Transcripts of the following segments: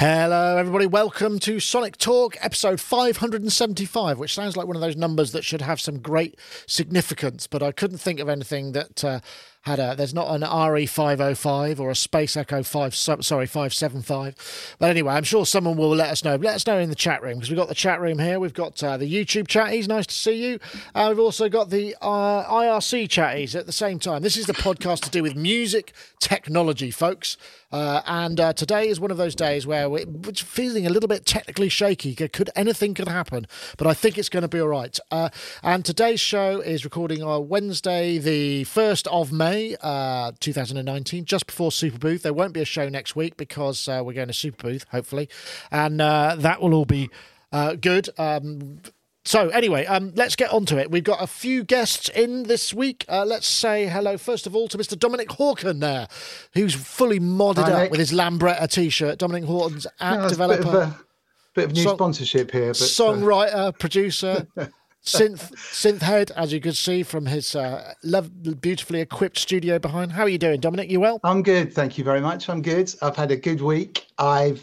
Hello everybody, welcome to Sonic Talk episode 575, which sounds like one of those numbers that should have some great significance, but I couldn't think of anything that there's not an RE505 or a Space Echo 575. But anyway, I'm sure someone will let us know. Let us know in the chat room, because we've got the chat room here. We've got the YouTube chatties. Nice to see you. We've also got the IRC chatties at the same time. This is the podcast to do with music technology, folks. And today is one of those days where we're feeling a little bit technically shaky. Anything could happen, but I think it's going to be all right. And today's show is recording on Wednesday, the 1st of May, 2019, just before Superbooth. There won't be a show next week because we're going to Superbooth, hopefully, and that will all be good. So anyway, let's get on to it. We've got a few guests in this week. Let's say hello, first of all, to Mr. Dominic Hawken there, who's fully modded up with his Lambretta T-shirt. Dominic Hawken's app developer. A bit of new sponsorship here. But, songwriter, producer, synth head, as you could see from his beautifully equipped studio behind. How are you doing, Dominic? You well? I'm good. Thank you very much. I'm good. I've had a good week. I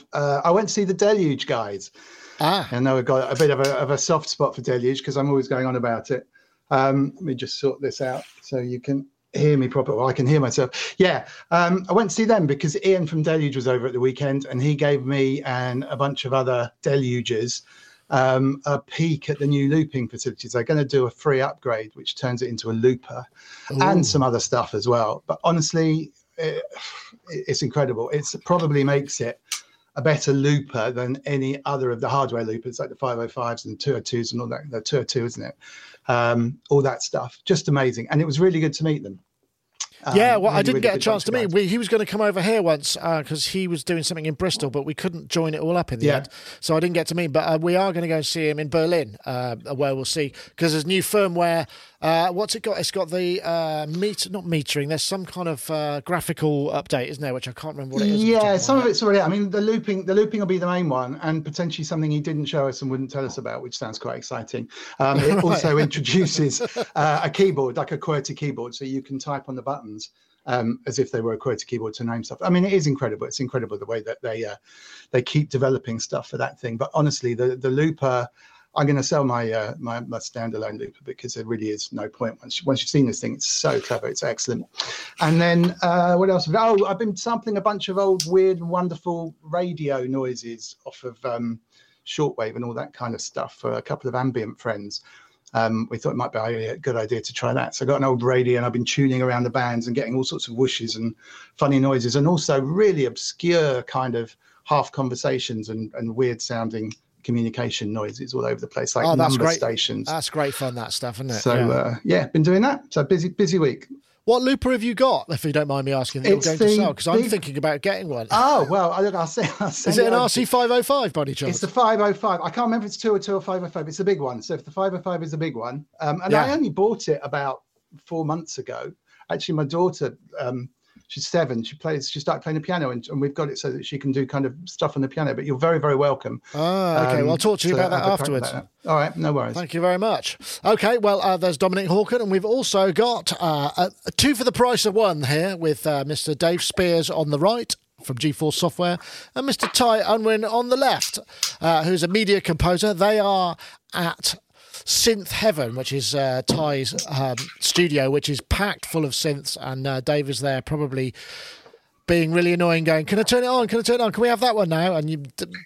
went to see the Deluge guys. And now we've got a bit of a soft spot for Deluge because I'm always going on about it. Let me just sort this out so you can hear me properly. Well, I can hear myself. Yeah, I went to see them because Ian from Deluge was over at the weekend and he gave me and a bunch of other Delugers a peek at the new looping facilities. They're going to do a free upgrade, which turns it into a looper. Ooh. And some other stuff as well. But honestly, it's incredible. It probably makes it a better looper than any other of the hardware loopers, like the 505s and 202s and all that. The 202, isn't it? All that stuff. Just amazing. And it was really good to meet them. Yeah, well, really, I didn't get a chance to meet him. He was going to come over here once because he was doing something in Bristol, but we couldn't join it all up in the end. So I didn't get to meet him. But we are going to go see him in Berlin, where we'll see, because there's new firmware. What's it got? It's got the not metering. There's some kind of graphical update, isn't there? Which I can't remember what it is. Yeah, some of it's already. I mean, the looping will be the main one, and potentially something he didn't show us and wouldn't tell us about, which sounds quite exciting. It also introduces a keyboard, like a QWERTY keyboard, so you can type on the buttons as if they were a QWERTY keyboard to name stuff. I mean, it is incredible. It's incredible the way that they keep developing stuff for that thing. But honestly, the looper. I'm going to sell my standalone looper because there really is no point once you've seen this thing. It's so clever, it's excellent. And then what else? Oh, I've been sampling a bunch of old, weird, wonderful radio noises off of shortwave and all that kind of stuff for a couple of ambient friends. We thought it might be a good idea to try that. So I got an old radio and I've been tuning around the bands and getting all sorts of whooshes and funny noises, and also really obscure kind of half conversations and weird sounding communication noises all over the place, like number stations. That's great fun, that stuff, isn't it? So been doing that. So busy week. What looper have you got, if you don't mind me asking, that you're going to sell? Because I'm thinking about getting one. Oh, well, I'll say. Is it an RC505 by any chance? It's the 505. I can't remember if it's 202 or 505. It's the big one. So if the 505 is the big one. I only bought it about 4 months ago. Actually, my daughter, she's 7. She started playing the piano, and we've got it so that she can do kind of stuff on the piano. But you're very, very welcome. Okay. Well, I'll talk to you about that afterwards. All right. No worries. Thank you very much. Okay. Well, there's Dominic Hawken, and we've also got two for the price of one here with Mr. Dave Spears on the right from G4 Software and Mr. Ty Unwin on the left, who's a media composer. They are at Synth Heaven, which is Ty's studio, which is packed full of synths, and Dave is there probably being really annoying, going, can I turn it on? Can I turn it on? Can we have that one now? And you,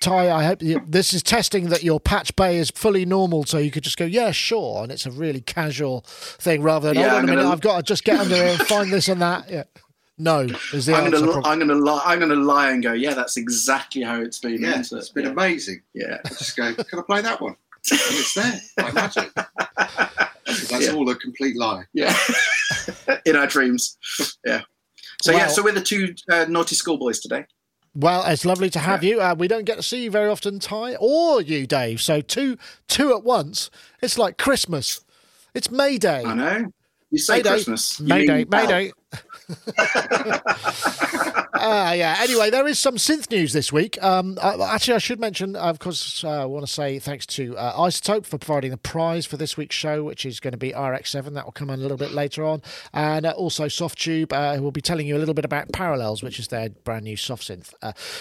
Ty, I hope this is testing that your patch bay is fully normal, so you could just go, yeah, sure, and it's a really casual thing rather than, I've got to just get under here and find this and that. Yeah. No, is the answer. I'm going to lie and go, yeah, that's exactly how it's been. Yeah, it's been amazing. Yeah, I just go, can I play that one? And it's there by magic. That's all a complete lie. Yeah, in our dreams. Yeah. So so we're the two naughty schoolboys today. Well, it's lovely to have you. We don't get to see you very often, Ty, or you, Dave. So two at once. It's like Christmas. It's May Day. I know. You say Mayday. Christmas. You Mayday. Mayday. Yeah. Anyway, there is some synth news this week. I should mention, of course, I want to say thanks to iZotope for providing the prize for this week's show, which is going to be RX7. That will come in a little bit later on. And also Softube, who will be telling you a little bit about Parallels, which is their brand new soft synth.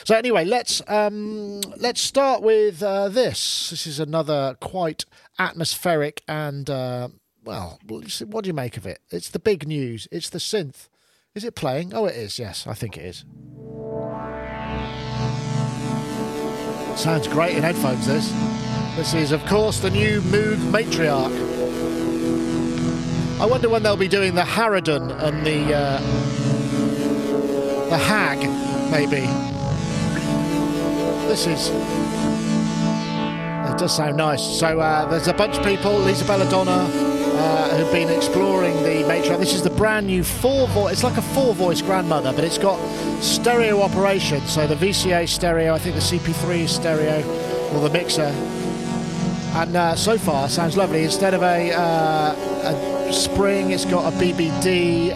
So anyway, let's start with this. This is another quite atmospheric and... well, what do you make of it? It's the big news. It's the synth. Is it playing? Oh, it is. Yes, I think it is. Sounds great in headphones, this. This is, of course, the new Moog Matriarch. I wonder when they'll be doing the Harridan and the Hag, maybe. This is... It does sound nice. So there's a bunch of people, Lisa Belladonna, who've been exploring the Matriarch. This is the brand new four-voice, it's like a four-voice Grandmother, but it's got stereo operation. So the VCA stereo, I think the CP3 is stereo, or the mixer. And so far, sounds lovely. Instead of a spring, it's got a BBD,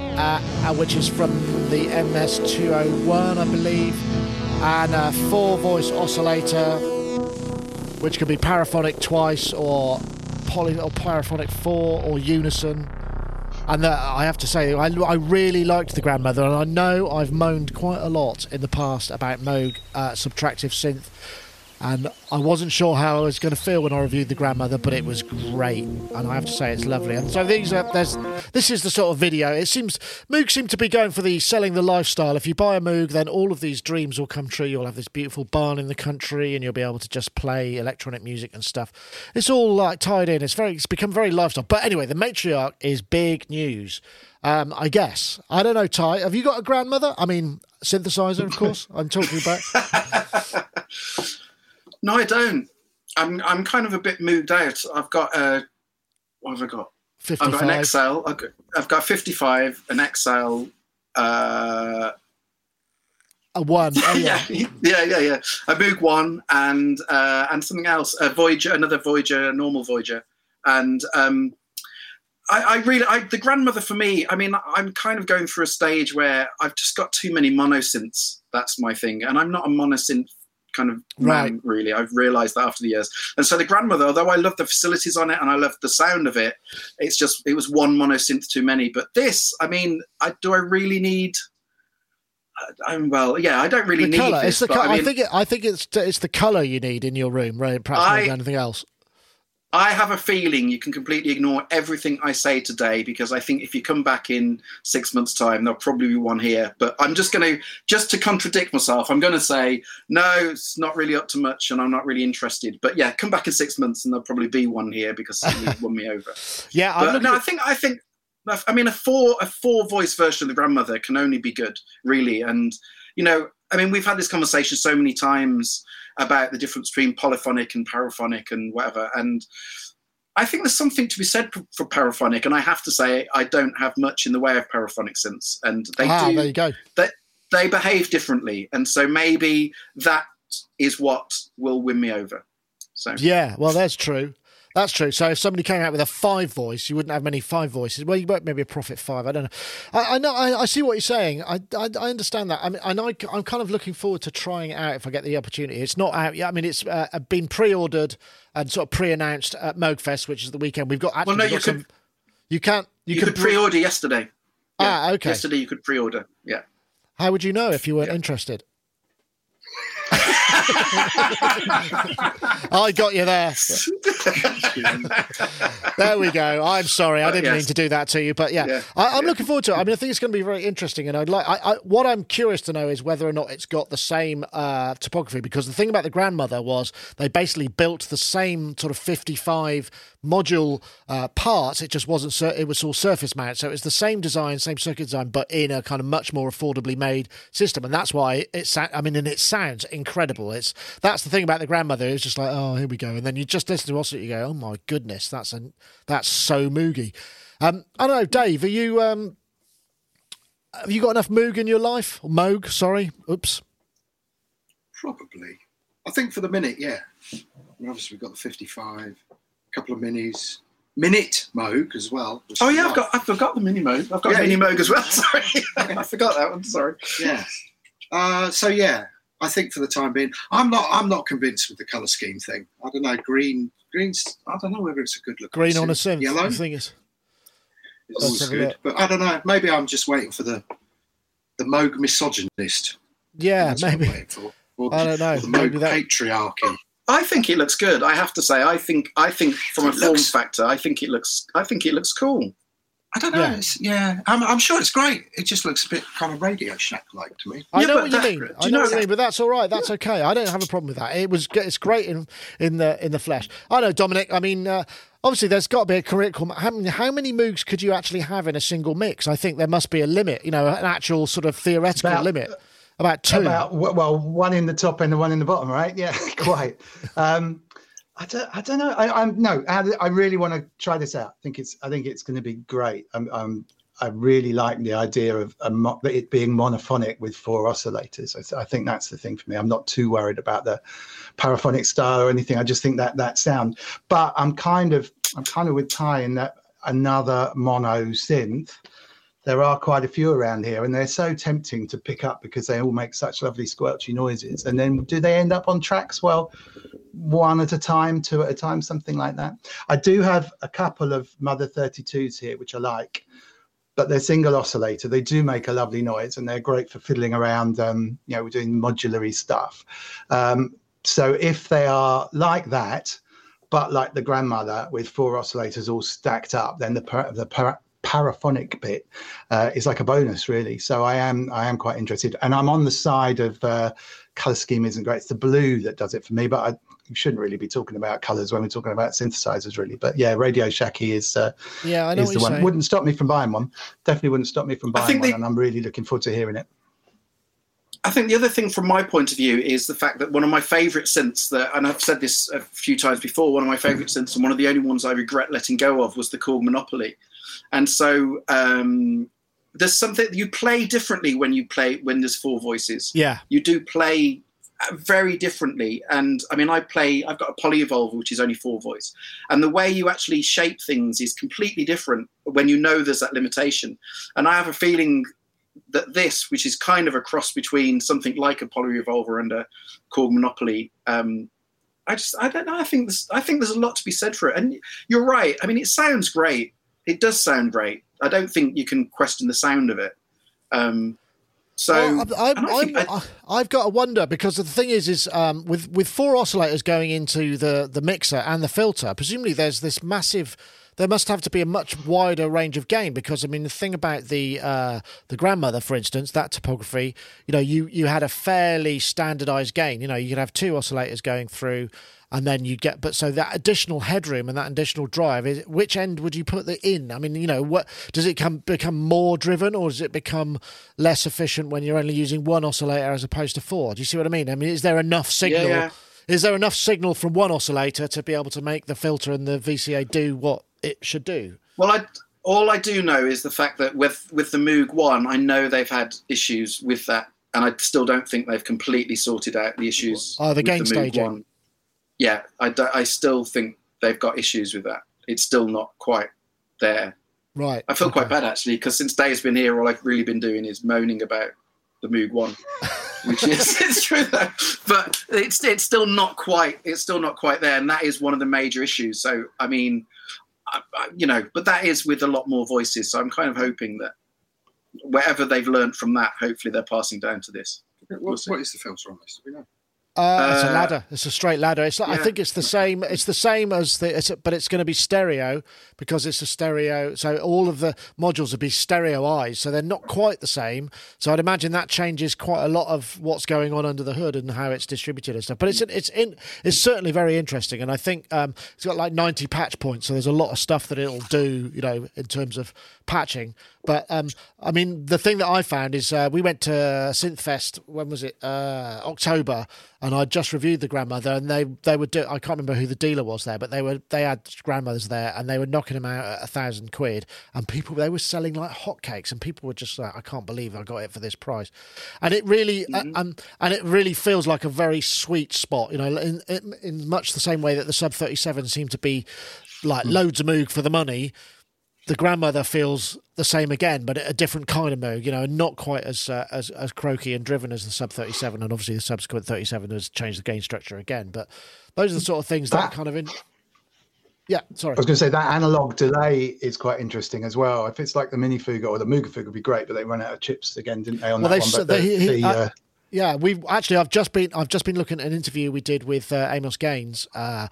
which is from the MS201, I believe, and a four-voice oscillator, which could be paraphonic twice, or poly, or paraphonic four, or unison. And I have to say, I really liked the Grandmother, and I know I've moaned quite a lot in the past about Moog subtractive synth, and I wasn't sure how I was going to feel when I reviewed the Grandmother, but it was great, and I have to say it's lovely. And so this is the sort of video. It seems Moog seem to be going for the selling the lifestyle. If you buy a Moog, then all of these dreams will come true. You'll have this beautiful barn in the country, and you'll be able to just play electronic music and stuff. It's all like tied in. It's become very lifestyle. But anyway, the Matriarch is big news. I guess. I don't know, Ty. Have you got a Grandmother? I mean, synthesizer, of course. I'm talking about. No, I don't. I'm kind of a bit moved out. I've got a... What have I got? 55. I've got an XL. I've got 55, an XL... a one. Oh, yeah. yeah. A Moog One and something else. A Voyager, another Voyager, a normal Voyager. And I really... the Grandmother for me, I mean, I'm kind of going through a stage where I've just got too many monosynths. That's my thing. And I'm not a monosynth kind of right man, really. I've realized that after the years. And so the Grandmother, although I love the facilities on it and I love the sound of it, it's just, it was one monosynth too many. But this, I mean, I don't really need colour. This, it's the colour. I think it's the color you need in your room, right? Perhaps more than anything else. I have a feeling you can completely ignore everything I say today, because I think if you come back in 6 months' time, there'll probably be one here. But I'm just to contradict myself, I'm going to say, no, it's not really up to much and I'm not really interested. But yeah, come back in 6 months and there'll probably be one here because somebody won me over. Yeah. I mean, a four voice version of the Grandmother can only be good, really. And, you know, I mean, we've had this conversation so many times about the difference between polyphonic and paraphonic and whatever. And I think there's something to be said for paraphonic. And I have to say, I don't have much in the way of paraphonic synths. And they do. There you go. They behave differently. And so maybe that is what will win me over. So yeah, well, that's true. That's true. So if somebody came out with a five voice, you wouldn't have many five voices. Well, you might maybe a Prophet Five. I don't know. I see what you're saying. I understand that. I mean, I'm kind of looking forward to trying it out if I get the opportunity. It's not out yet. I mean, it's been pre-ordered and sort of pre-announced at Moogfest, which is the weekend. We've got actually. Well, no, you could pre-order yesterday. Yeah. Ah, okay. Yesterday you could pre-order. Yeah. How would you know if you weren't interested? I got you there. There we go. I'm sorry, I didn't mean to do that to you, but yeah. I'm looking forward to it. I mean, I think it's going to be very interesting, and what I'm curious to know is whether or not it's got the same topography, because the thing about the Grandmother was they basically built the same sort of 55 module parts. It just wasn't. It was all surface mount, so it was the same design, same circuit design, but in a kind of much more affordably made system, and that's why it sounds incredible. That's the thing about the Grandmother. It's just like, oh, here we go, and then you just listen to us and you go, oh my goodness, that's so Moogy. I don't know, Dave. Are you have you got enough Moog in your life? Or Moog, sorry. Oops. Probably. I think for the minute, yeah. I mean, obviously, we've got the 55, a couple of minis, Minute Moog as well. Oh yeah, I forgot the Mini Moog. I've got Mini Moog as well. Sorry, I forgot that one. Sorry. Yeah. So yeah, I think for the time being, I'm not convinced with the colour scheme thing. I don't know, green's. I don't know whether it's a good look. Green on a synth. Yellow. The thing is, it's always good. But I don't know. Maybe I'm just waiting for the Moog misogynist. Yeah, that's maybe. I don't know. Or the Moog patriarchy. I think it looks good. I have to say, I think from a form factor, I think it looks cool. I don't know. Yeah, I'm sure it's great. It just looks a bit kind of Radio Shack-like to me. I know what you mean. But that's all right. That's okay. I don't have a problem with that. It's great in the flesh. I know, Dominic. I mean, obviously, there's got to be a curriculum. How many Moogs could you actually have in a single mix? I think there must be a limit. You know, an actual sort of theoretical limit. About two. One in the top end and one in the bottom, right? Yeah, quite. I don't know. I really want to try this out. I think it's going to be great. I really like the idea of it being monophonic with four oscillators. I think that's the thing for me. I'm not too worried about the paraphonic style or anything. I just think that sound. But I'm kind of with Ty in that another mono synth. There are quite a few around here, and they're so tempting to pick up because they all make such lovely squelchy noises. And then do they end up on tracks? Well, one at a time, two at a time, something like that. I do have a couple of Mother 32s here, which I like, but they're single oscillator. They do make a lovely noise, and they're great for fiddling around, we're doing modulary stuff. So if they are like that, but like the Grandmother with four oscillators all stacked up, then the paraphonic bit is like a bonus, really. So I am quite interested, and I'm on the side of color scheme isn't great. It's the blue that does it for me, but you shouldn't really be talking about colors when we're talking about synthesizers, really. But yeah, Radio Shacky is I know is what the one. Saying. Wouldn't stop me from buying one. Definitely wouldn't stop me from buying one, and I'm really looking forward to hearing it. I think the other thing from my point of view is the fact that one of my favourite synths and I've said this a few times before, one of my favourite synths and one of the only ones I regret letting go of was the Korg Monopoly. And so there's something you play differently when there's four voices. Yeah, you do play very differently. And I mean, I've got a Poly Evolver, which is only four voice. And the way you actually shape things is completely different when you know there's that limitation. And I have a feeling that this, which is kind of a cross between something like a Poly Evolver and a Korg Monopoly, I don't know. I think there's a lot to be said for it. And you're right. I mean, it sounds great. It does sound great. I don't think you can question the sound of it. I've got to wonder, because the thing is with four oscillators going into the mixer and the filter, presumably there's this massive. There must have to be a much wider range of gain, because I mean the thing about the Grandmother, for instance, that topography, you know, you had a fairly standardized gain. You know, you could have two oscillators going through, and then you get, but so that additional headroom and that additional drive is, which end would you put it in? I mean, you know, what does it become more driven, or does it become less efficient when you're only using one oscillator as opposed to four? Do you see what I mean? I mean, is there enough signal? Yeah. Is there enough signal from one oscillator to be able to make the filter and the VCA do what it should do? Well, all I do know is the fact that with the Moog One, I know they've had issues with that, and I still don't think they've completely sorted out the issues. Oh, the gain staging. Yeah, I still think they've got issues with that. It's still not quite there. Right. I feel quite bad, actually, because since Dave's been here, all I've really been doing is moaning about the Moog One, which is it's true though, but it's still not quite there, and that is one of the major issues. So I mean. But that is with a lot more voices. So I'm kind of hoping that whatever they've learned from that, hopefully they're passing down to this. What is the filter on this? Do we know? It's a ladder. It's a straight ladder. It's like, yeah. I think it's the same. It's the same as but it's going to be stereo because it's a stereo. So all of the modules will be stereoized. So they're not quite the same. So I'd imagine that changes quite a lot of what's going on under the hood and how it's distributed and stuff. But it's certainly very interesting. And I think it's got like 90 patch points. So there's a lot of stuff that it'll do, you know, in terms of patching. But I mean, the thing that I found is we went to Synthfest. When was it? October. And I just reviewed the Grandmother, and they would do. I can't remember who the dealer was there, but they had Grandmothers there, and they were knocking them out at £1,000 quid. And they were selling like hotcakes, and people were just like, "I can't believe I got it for this price." And it really, and it really feels like a very sweet spot, you know, in much the same way that the Sub 37 seemed to be like loads of Moog for the money, the Grandmother feels the same again, but a different kind of Moog, you know, and not quite as croaky and driven as the Sub 37, and obviously the subsequent 37 has changed the gain structure again. But those are the sort of things that kind of... Yeah, sorry. I was going to say that analog delay is quite interesting as well. If it's like the Mini Fuga or the MOOGA Fuga would be great, but they ran out of chips again, didn't they? Yeah, we've actually. I've just been looking at an interview we did with Amos Gaines, a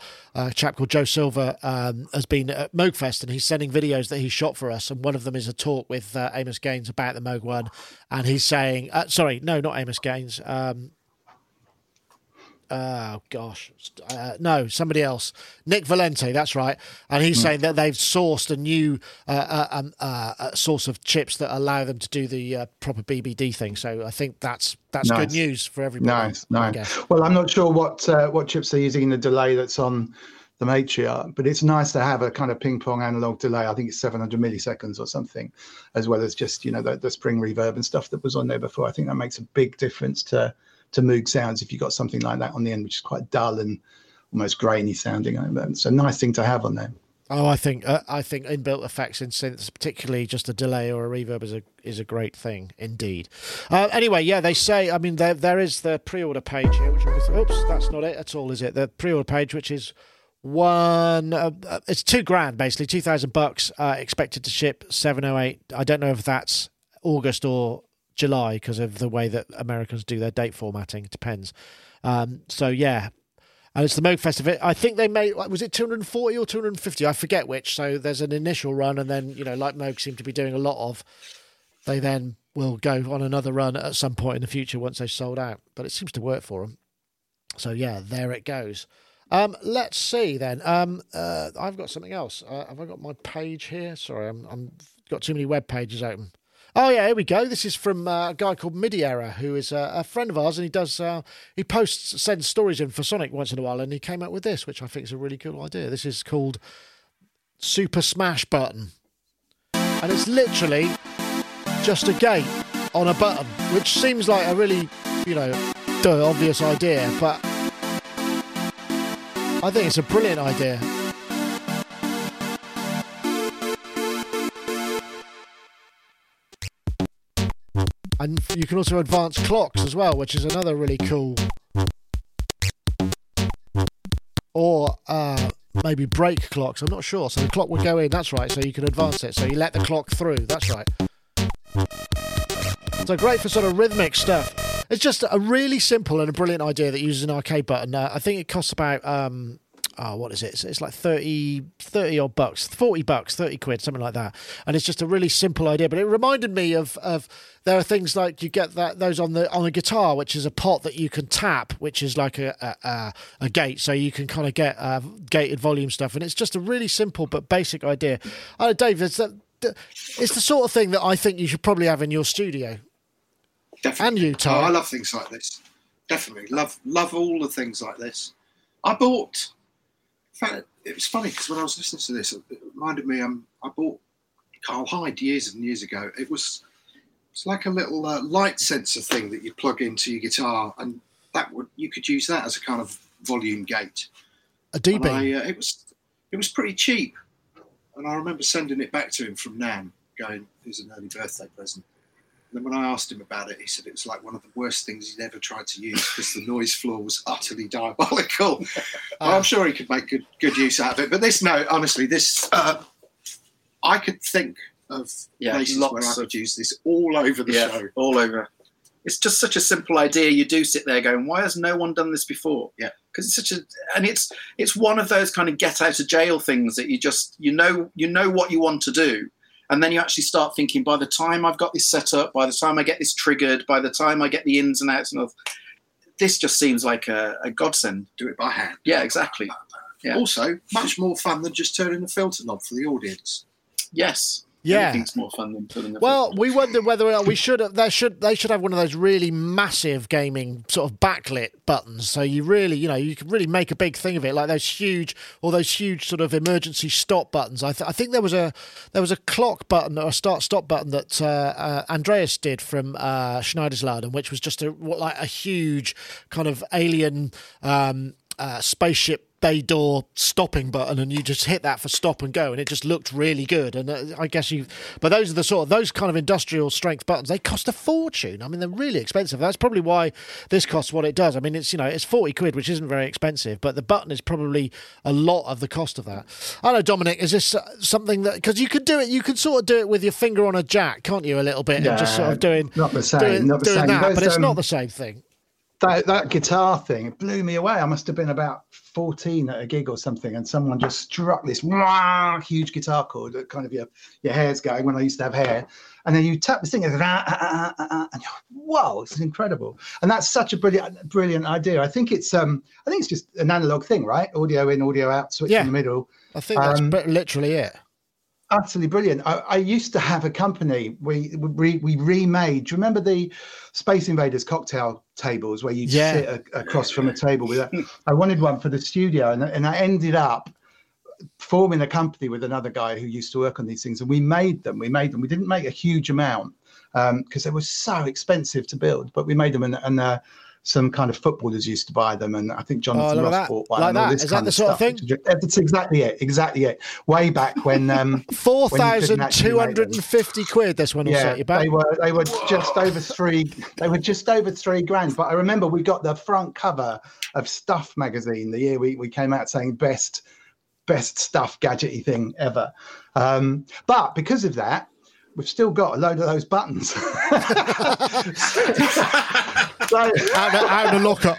chap called Joe Silver, has been at Moogfest, and he's sending videos that he shot for us. And one of them is a talk with Amos Gaines about the Moog One, and he's saying, "Sorry, no, not Amos Gaines. No, somebody else, Nick Valente. That's right." And he's saying that they've sourced a new source of chips that allow them to do the proper BBD thing. So I think that's nice. Good news for everybody. Nice. Well, I'm not sure what chips they're using in the delay that's on the Matriarch, but it's nice to have a kind of ping pong analog delay. I think it's 700 milliseconds or something, as well as just, you know, the spring reverb and stuff that was on there before. I think that makes a big difference to Moog sounds if you got something like that on the end, which is quite dull and almost grainy sounding. It's a nice thing to have on there. Oh, I think inbuilt effects in synths, particularly just a delay or a reverb, is a great thing indeed. Anyway, yeah, they say, I mean, there is the pre-order page here, which that's not it at all, is it? The pre-order page, which is it's $2,000 basically, $2,000 expected to ship 708. I don't know if that's August or July because of the way that Americans do their date formatting. It depends. So yeah, and it's the Moogfest of it. I think they made, was it 240 or 250? I forget which. So there's an initial run, and then, you know, like Moog seem to be doing a lot of, they then will go on another run at some point in the future once they've sold out. But it seems to work for them. So yeah, there it goes. Let's see then. I've got something else. Have I got my page here? Sorry, I'm got too many web pages open. Oh, yeah, here we go. This is from a guy called Midiera, who is a friend of ours, and he sends stories in for Sonic once in a while, and he came up with this, which I think is a really cool idea. This is called Super Smash Button. And it's literally just a gate on a button, which seems like a really, you know, obvious idea, but I think it's a brilliant idea. And you can also advance clocks as well, which is another really cool. Or maybe break clocks, I'm not sure. So the clock would go in, that's right, so you can advance it. So you let the clock through, that's right. So great for sort of rhythmic stuff. It's just a really simple and a brilliant idea that uses an arcade button. I think it costs about, what is it? It's like 30 odd bucks, $40, 30 quid, something like that. And it's just a really simple idea. But it reminded me of there are things like you get those on a guitar, which is a pot that you can tap, which is like a gate, so you can kind of get gated volume stuff, and it's just a really simple but basic idea. Dave, it's the sort of thing that I think you should probably have in your studio. Definitely. And you, Ty. Oh, I love things like this. Definitely love all the things like this. In fact, it was funny because when I was listening to this, it reminded me. I bought Carl Hyde years and years ago. It's like a little light sensor thing that you plug into your guitar, and you could use that as a kind of volume gate. A DB. It was pretty cheap, and I remember sending it back to him from Nam, going, "It was an early birthday present." And then when I asked him about it, he said it was like one of the worst things he'd ever tried to use because the noise floor was utterly diabolical. I'm sure he could make good use out of it. But honestly, I could think of places where I could use this all over the show. All over. It's just such a simple idea. You do sit there going, why has no one done this before? Yeah. Because it's such and it's one of those kind of get out of jail things that you just, you know what you want to do. And then you actually start thinking, by the time I've got this set up, by the time I get this triggered, by the time I get the ins and outs, and this just seems like a godsend. Do it by hand. Yeah, exactly. Yeah. Also, much more fun than just turning the filter knob for the audience. Yes. Yeah. Anything's more fun than filling the filter. We wonder whether or not they should have one of those really massive gaming sort of backlit buttons. So you really, you can really make a big thing of it, like those huge sort of emergency stop buttons. I think there was a clock button or a start-stop button that Andreas did from Schneidersladen, which was just like a huge kind of alien spaceship bay door stopping button, and you just hit that for stop and go, and it just looked really good. And I guess you, but those are the sort of, those kind of industrial strength buttons, they cost a fortune. I mean, they're really expensive. That's probably why this costs what it does. I mean, it's, you know, it's 40 quid, which isn't very expensive, but the button is probably a lot of the cost of that. I don't know, Dominic, is this something that, because you could do it, you could sort of do it with your finger on a jack, can't you, a little bit, and just sort of doing that, but it's not the same thing. That guitar thing blew me away. I must have been about 14 at a gig or something, and someone just struck this huge guitar chord that kind of your hair's going, when I used to have hair. And then you tap this thing, and wow, it's incredible. And that's such a brilliant idea. I think it's just an analog thing, right? Audio in, audio out, switch in the middle. I think that's literally it. Absolutely brilliant. I used to have a company. We remade. Do you remember the Space Invaders cocktail tables where you sit across from a table with that? I wanted one for the studio, and I ended up forming a company with another guy who used to work on these things, and we made them. We didn't make a huge amount because they were so expensive to build, but we made them, and some kind of footballers used to buy them, and I think Jonathan Ross bought one. Like that. Is that the sort of thing? That's exactly it. Exactly it. Way back when. 4,250 quid. This one will set you back. They were just over three. They were just over $3,000. But I remember we got the front cover of Stuff magazine the year we came out, saying best stuff gadgety thing ever. But because of that, we've still got a load of those buttons. Out in the lockup,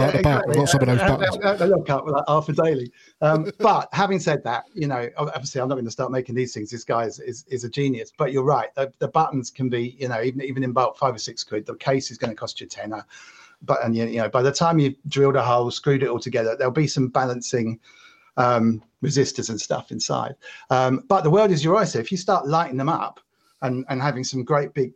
out the back. We've got some of those buttons. Out the lockup, like half a daily. But having said that, you know, obviously I'm not going to start making these things. This guy is a genius. But you're right. The buttons can be, you know, even in about 5 or 6 quid. The case is going to cost you £10. But, and you know, by the time you've drilled a hole, screwed it all together, there'll be some balancing resistors and stuff inside. But the world is your oyster. If you start lighting them up and having some great big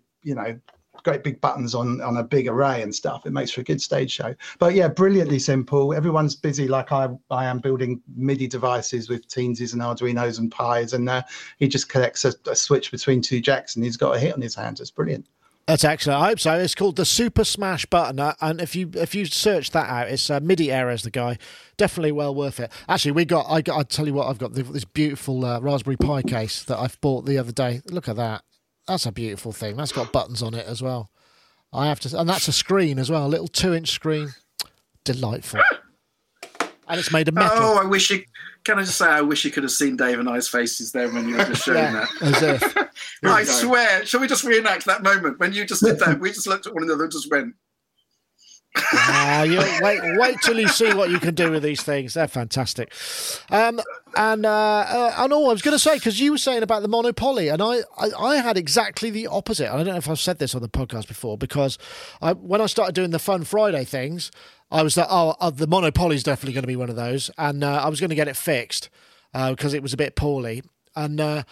buttons on a big array and stuff, it makes for a good stage show. But yeah, brilliantly simple. Everyone's busy, like I am, building MIDI devices with Teensies and Arduinos and Pis, and he just collects a switch between two jacks, and he's got a hit on his hands. It's brilliant. That's excellent. I hope so. It's called the Super Smash Button, and if you search that out, it's MIDI Era is the guy. Definitely well worth it. Actually, I tell you what, I've got this beautiful Raspberry Pi case that I've bought the other day. Look at that. That's a beautiful thing. That's got buttons on it as well. I have to, and that's a screen as well, a little 2-inch screen. Delightful. And it's made of metal. Oh, I wish you. Can I just say, I wish you could have seen Dave and I's faces there when you were just showing that. As if. I swear. Shall we just reenact that moment when you just did that? We just looked at one another and just went. Wait till you see what you can do with these things. They're fantastic. And all I was going to say, because you were saying about the Monopoly, and I had exactly the opposite. I don't know if I've said this on the podcast before, because when I started doing the Fun Friday things, I was like, oh, the Monopoly's definitely going to be one of those. And I was going to get it fixed because it was a bit poorly. And I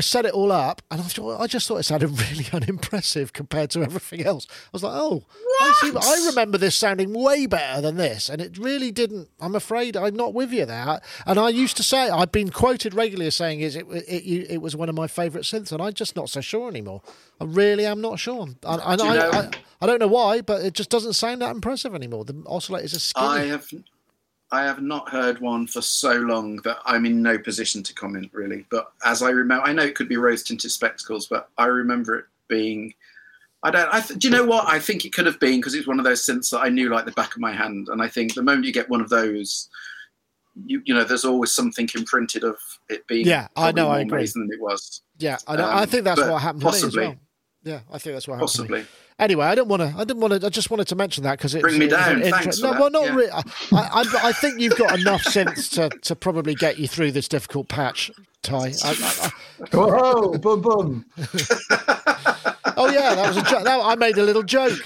set it all up, and I just thought it sounded really unimpressive compared to everything else. I was like, oh, I remember this sounding way better than this, and it really didn't. I'm afraid I'm not with you there. And I used to say, I've been quoted regularly as saying it was one of my favourite synths, and I'm just not so sure anymore. I really am not sure. And I don't know why, but it just doesn't sound that impressive anymore. The oscillators are skinny. I have not heard one for so long that I'm in no position to comment, really. But as I remember, I know it could be rose-tinted spectacles, but I remember it being... do you know what? I think it could have been, because it's one of those synths that I knew like the back of my hand. And I think the moment you get one of those, you know, there's always something imprinted of it being I agree. Than it was. Yeah, I know. I think that's what happened possibly. To me as well. Yeah, I think that's what happened. Possibly. Anyway, I didn't want to. I just wanted to mention that because it bring me down. Thanks. No, well, not really. I think you've got enough sense to probably get you through this difficult patch, Ty. Whoa, boom, boom. Oh yeah, that was a joke. I made a little joke.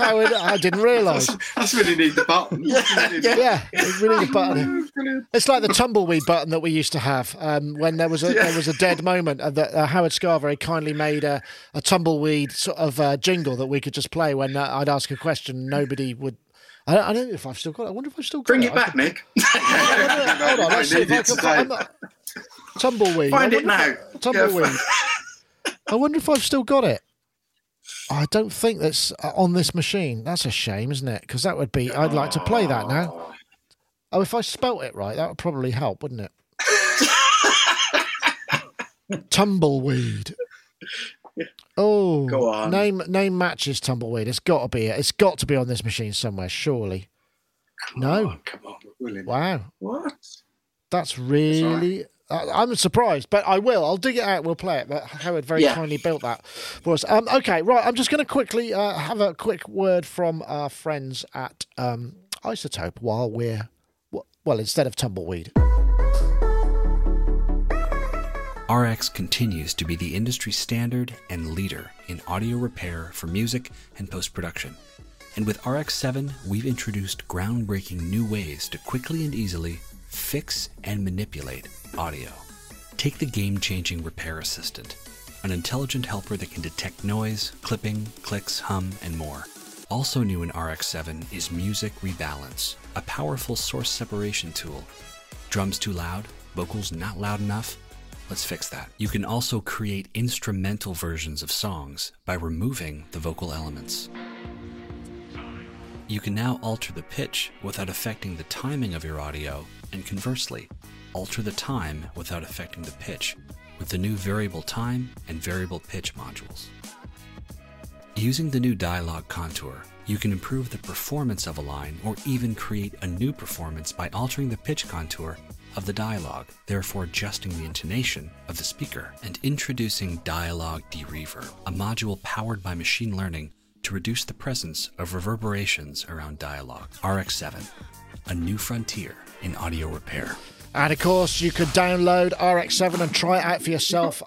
I didn't realise. That's really need the button. Really need the button. It's like the tumbleweed button that we used to have when there was a dead moment, and that Howard Scar very kindly made a tumbleweed sort of jingle that we could just play when I'd ask a question. Nobody would. I don't know if I've still got it. I wonder if I've still got it. Bring it back, Nick. Hold on, let's see if I can find tumbleweed. Find it now. Tumbleweed. I wonder if I've still got it. I don't think that's on this machine. That's a shame, isn't it? Because that would be... I'd like to play that now. Oh, if I spelt it right, that would probably help, wouldn't it? Tumbleweed. Oh, go on. Name matches Tumbleweed. It's got to be it. It's got to be on this machine somewhere, surely. Come on, we're willing. Wow. What? That's really... I'm surprised, but I will. I'll dig it out. We'll play it. But Howard very kindly built that for us. Okay, right. I'm just going to quickly have a quick word from our friends at iZotope while we're... Well, instead of Tumbleweed. RX continues to be the industry standard and leader in audio repair for music and post-production. And with RX7, we've introduced groundbreaking new ways to quickly and easily fix and manipulate audio. Take the game-changing Repair Assistant, an intelligent helper that can detect noise, clipping, clicks, hum, and more. Also new in RX7 is Music Rebalance, a powerful source separation tool. Drums too loud? Vocals not loud enough? Let's fix that. You can also create instrumental versions of songs by removing the vocal elements. You can now alter the pitch without affecting the timing of your audio, and conversely, alter the time without affecting the pitch with the new variable time and variable pitch modules. Using the new dialogue contour, you can improve the performance of a line or even create a new performance by altering the pitch contour of the dialogue, therefore adjusting the intonation of the speaker. And introducing Dialogue Dereverb, a module powered by machine learning to reduce the presence of reverberations around dialogue. RX7, a new frontier in audio repair. And of course, you could download RX7 and try it out for yourself.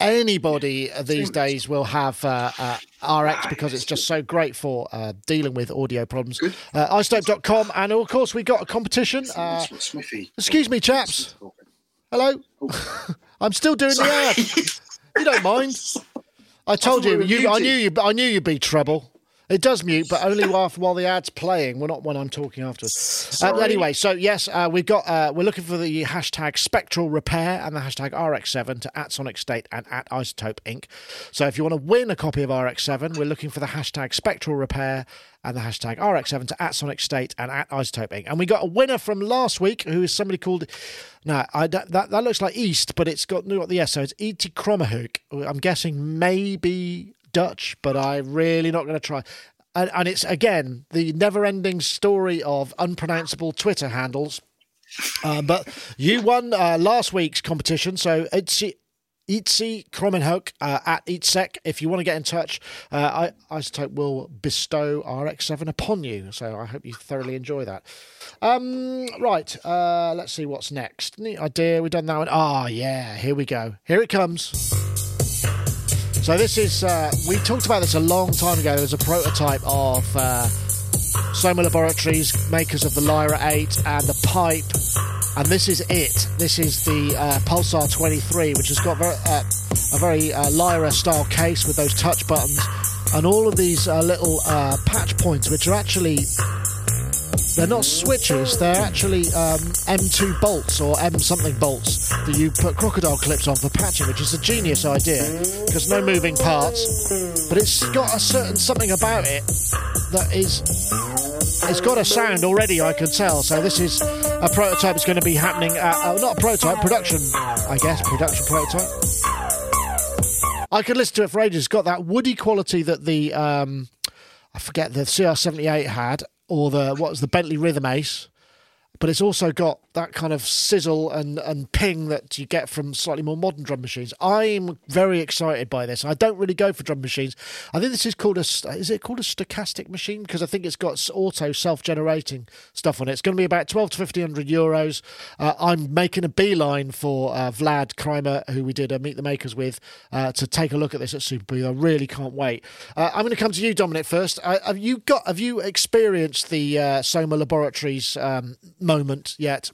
Anybody these days will have RX because it's just so great for dealing with audio problems. iZotope.com, and of course we got a competition. Excuse me, chaps. Hello. I'm still doing the ad. You don't mind? I told you. I knew you'd be trouble. It does mute, but only while the ad's playing. Well, not when I'm talking afterwards. Anyway, so yes, we're looking for the hashtag Spectral Repair and the hashtag RX7 to @SonicState and @iZotope Inc. So if you want to win a copy of RX7, we're looking for the hashtag Spectral Repair and the hashtag RX7 to @SonicState and @iZotope Inc. And we got a winner from last week who is somebody called... No, that looks like East, but it's got the S, so it's E.T. Krommerhoek. I'm guessing maybe... Dutch, but I'm really not going to try. And it's, again, the never-ending story of unpronounceable Twitter handles. But you won last week's competition, so Itzi Kromenhoek at Itsec. If you want to get in touch, iZotope will bestow RX7 upon you, so I hope you thoroughly enjoy that. Right, let's see what's next. Neat idea, we've done that one. Yeah, here we go. Here it comes. So this is, we talked about this a long time ago. There was a prototype of Soma Laboratories, makers of the Lyra 8 and the Pipe, and this is it. This is the Pulsar 23, which has got a very Lyra-style case with those touch buttons and all of these little patch points, which are actually... They're not switches, they're actually M2 bolts or M something bolts that you put crocodile clips on for patching, which is a genius idea because no moving parts, but it's got a certain something about it that is... It's got a sound already, I can tell. So this is a prototype that's going to be happening at... not a prototype, production, I guess. Production prototype. I could listen to it for ages. It's got that woody quality that the... I forget, the CR78 had. Or the Bentley Rhythm Ace, but it's also got that kind of sizzle and ping that you get from slightly more modern drum machines. I'm very excited by this. I don't really go for drum machines. I think this is called a stochastic machine? Because I think it's got auto self-generating stuff on it. It's going to be about 12 to 1,500 euros. I'm making a beeline for Vlad Kreimer, who we did Meet the Makers with, to take a look at this at Super Booth. I really can't wait. I'm going to come to you, Dominic, first. Have you experienced the Soma Laboratories moment yet?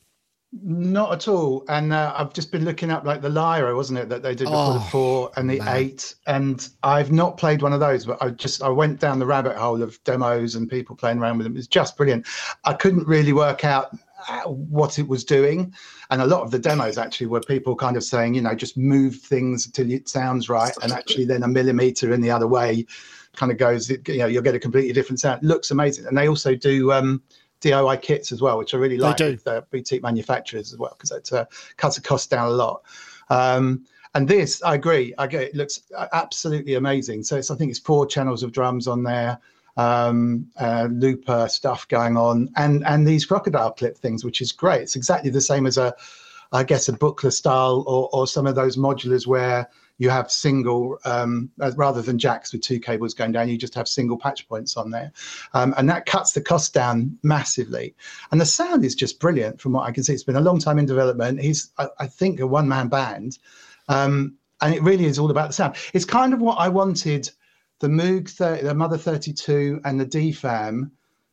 Not at all, and I've just been looking up like the Lyra, wasn't it, that they did before the 4 and the 8, and I've not played one of those, but I went down the rabbit hole of demos and people playing around with them. It's just brilliant. I couldn't really work out what it was doing, and a lot of the demos actually were people kind of saying, just move things until it sounds right, and actually then a millimeter in the other way kind of goes, you know, you'll get a completely different sound. It looks amazing. And they also do DIY kits as well, which I really like with boutique manufacturers as well, because it cuts the cost down a lot. And this, I agree, it looks absolutely amazing. So it's, I think it's 4 channels of drums on there, looper stuff going on, and these crocodile clip things, which is great. It's exactly the same as a Buchla style or some of those modulars where you have single, rather than jacks with 2 cables going down, you just have single patch points on there. And that cuts the cost down massively. And the sound is just brilliant from what I can see. It's been a long time in development. He's, I think, a one-man band. And it really is all about the sound. It's kind of what I wanted the Moog, the Mother 32 and the DFAM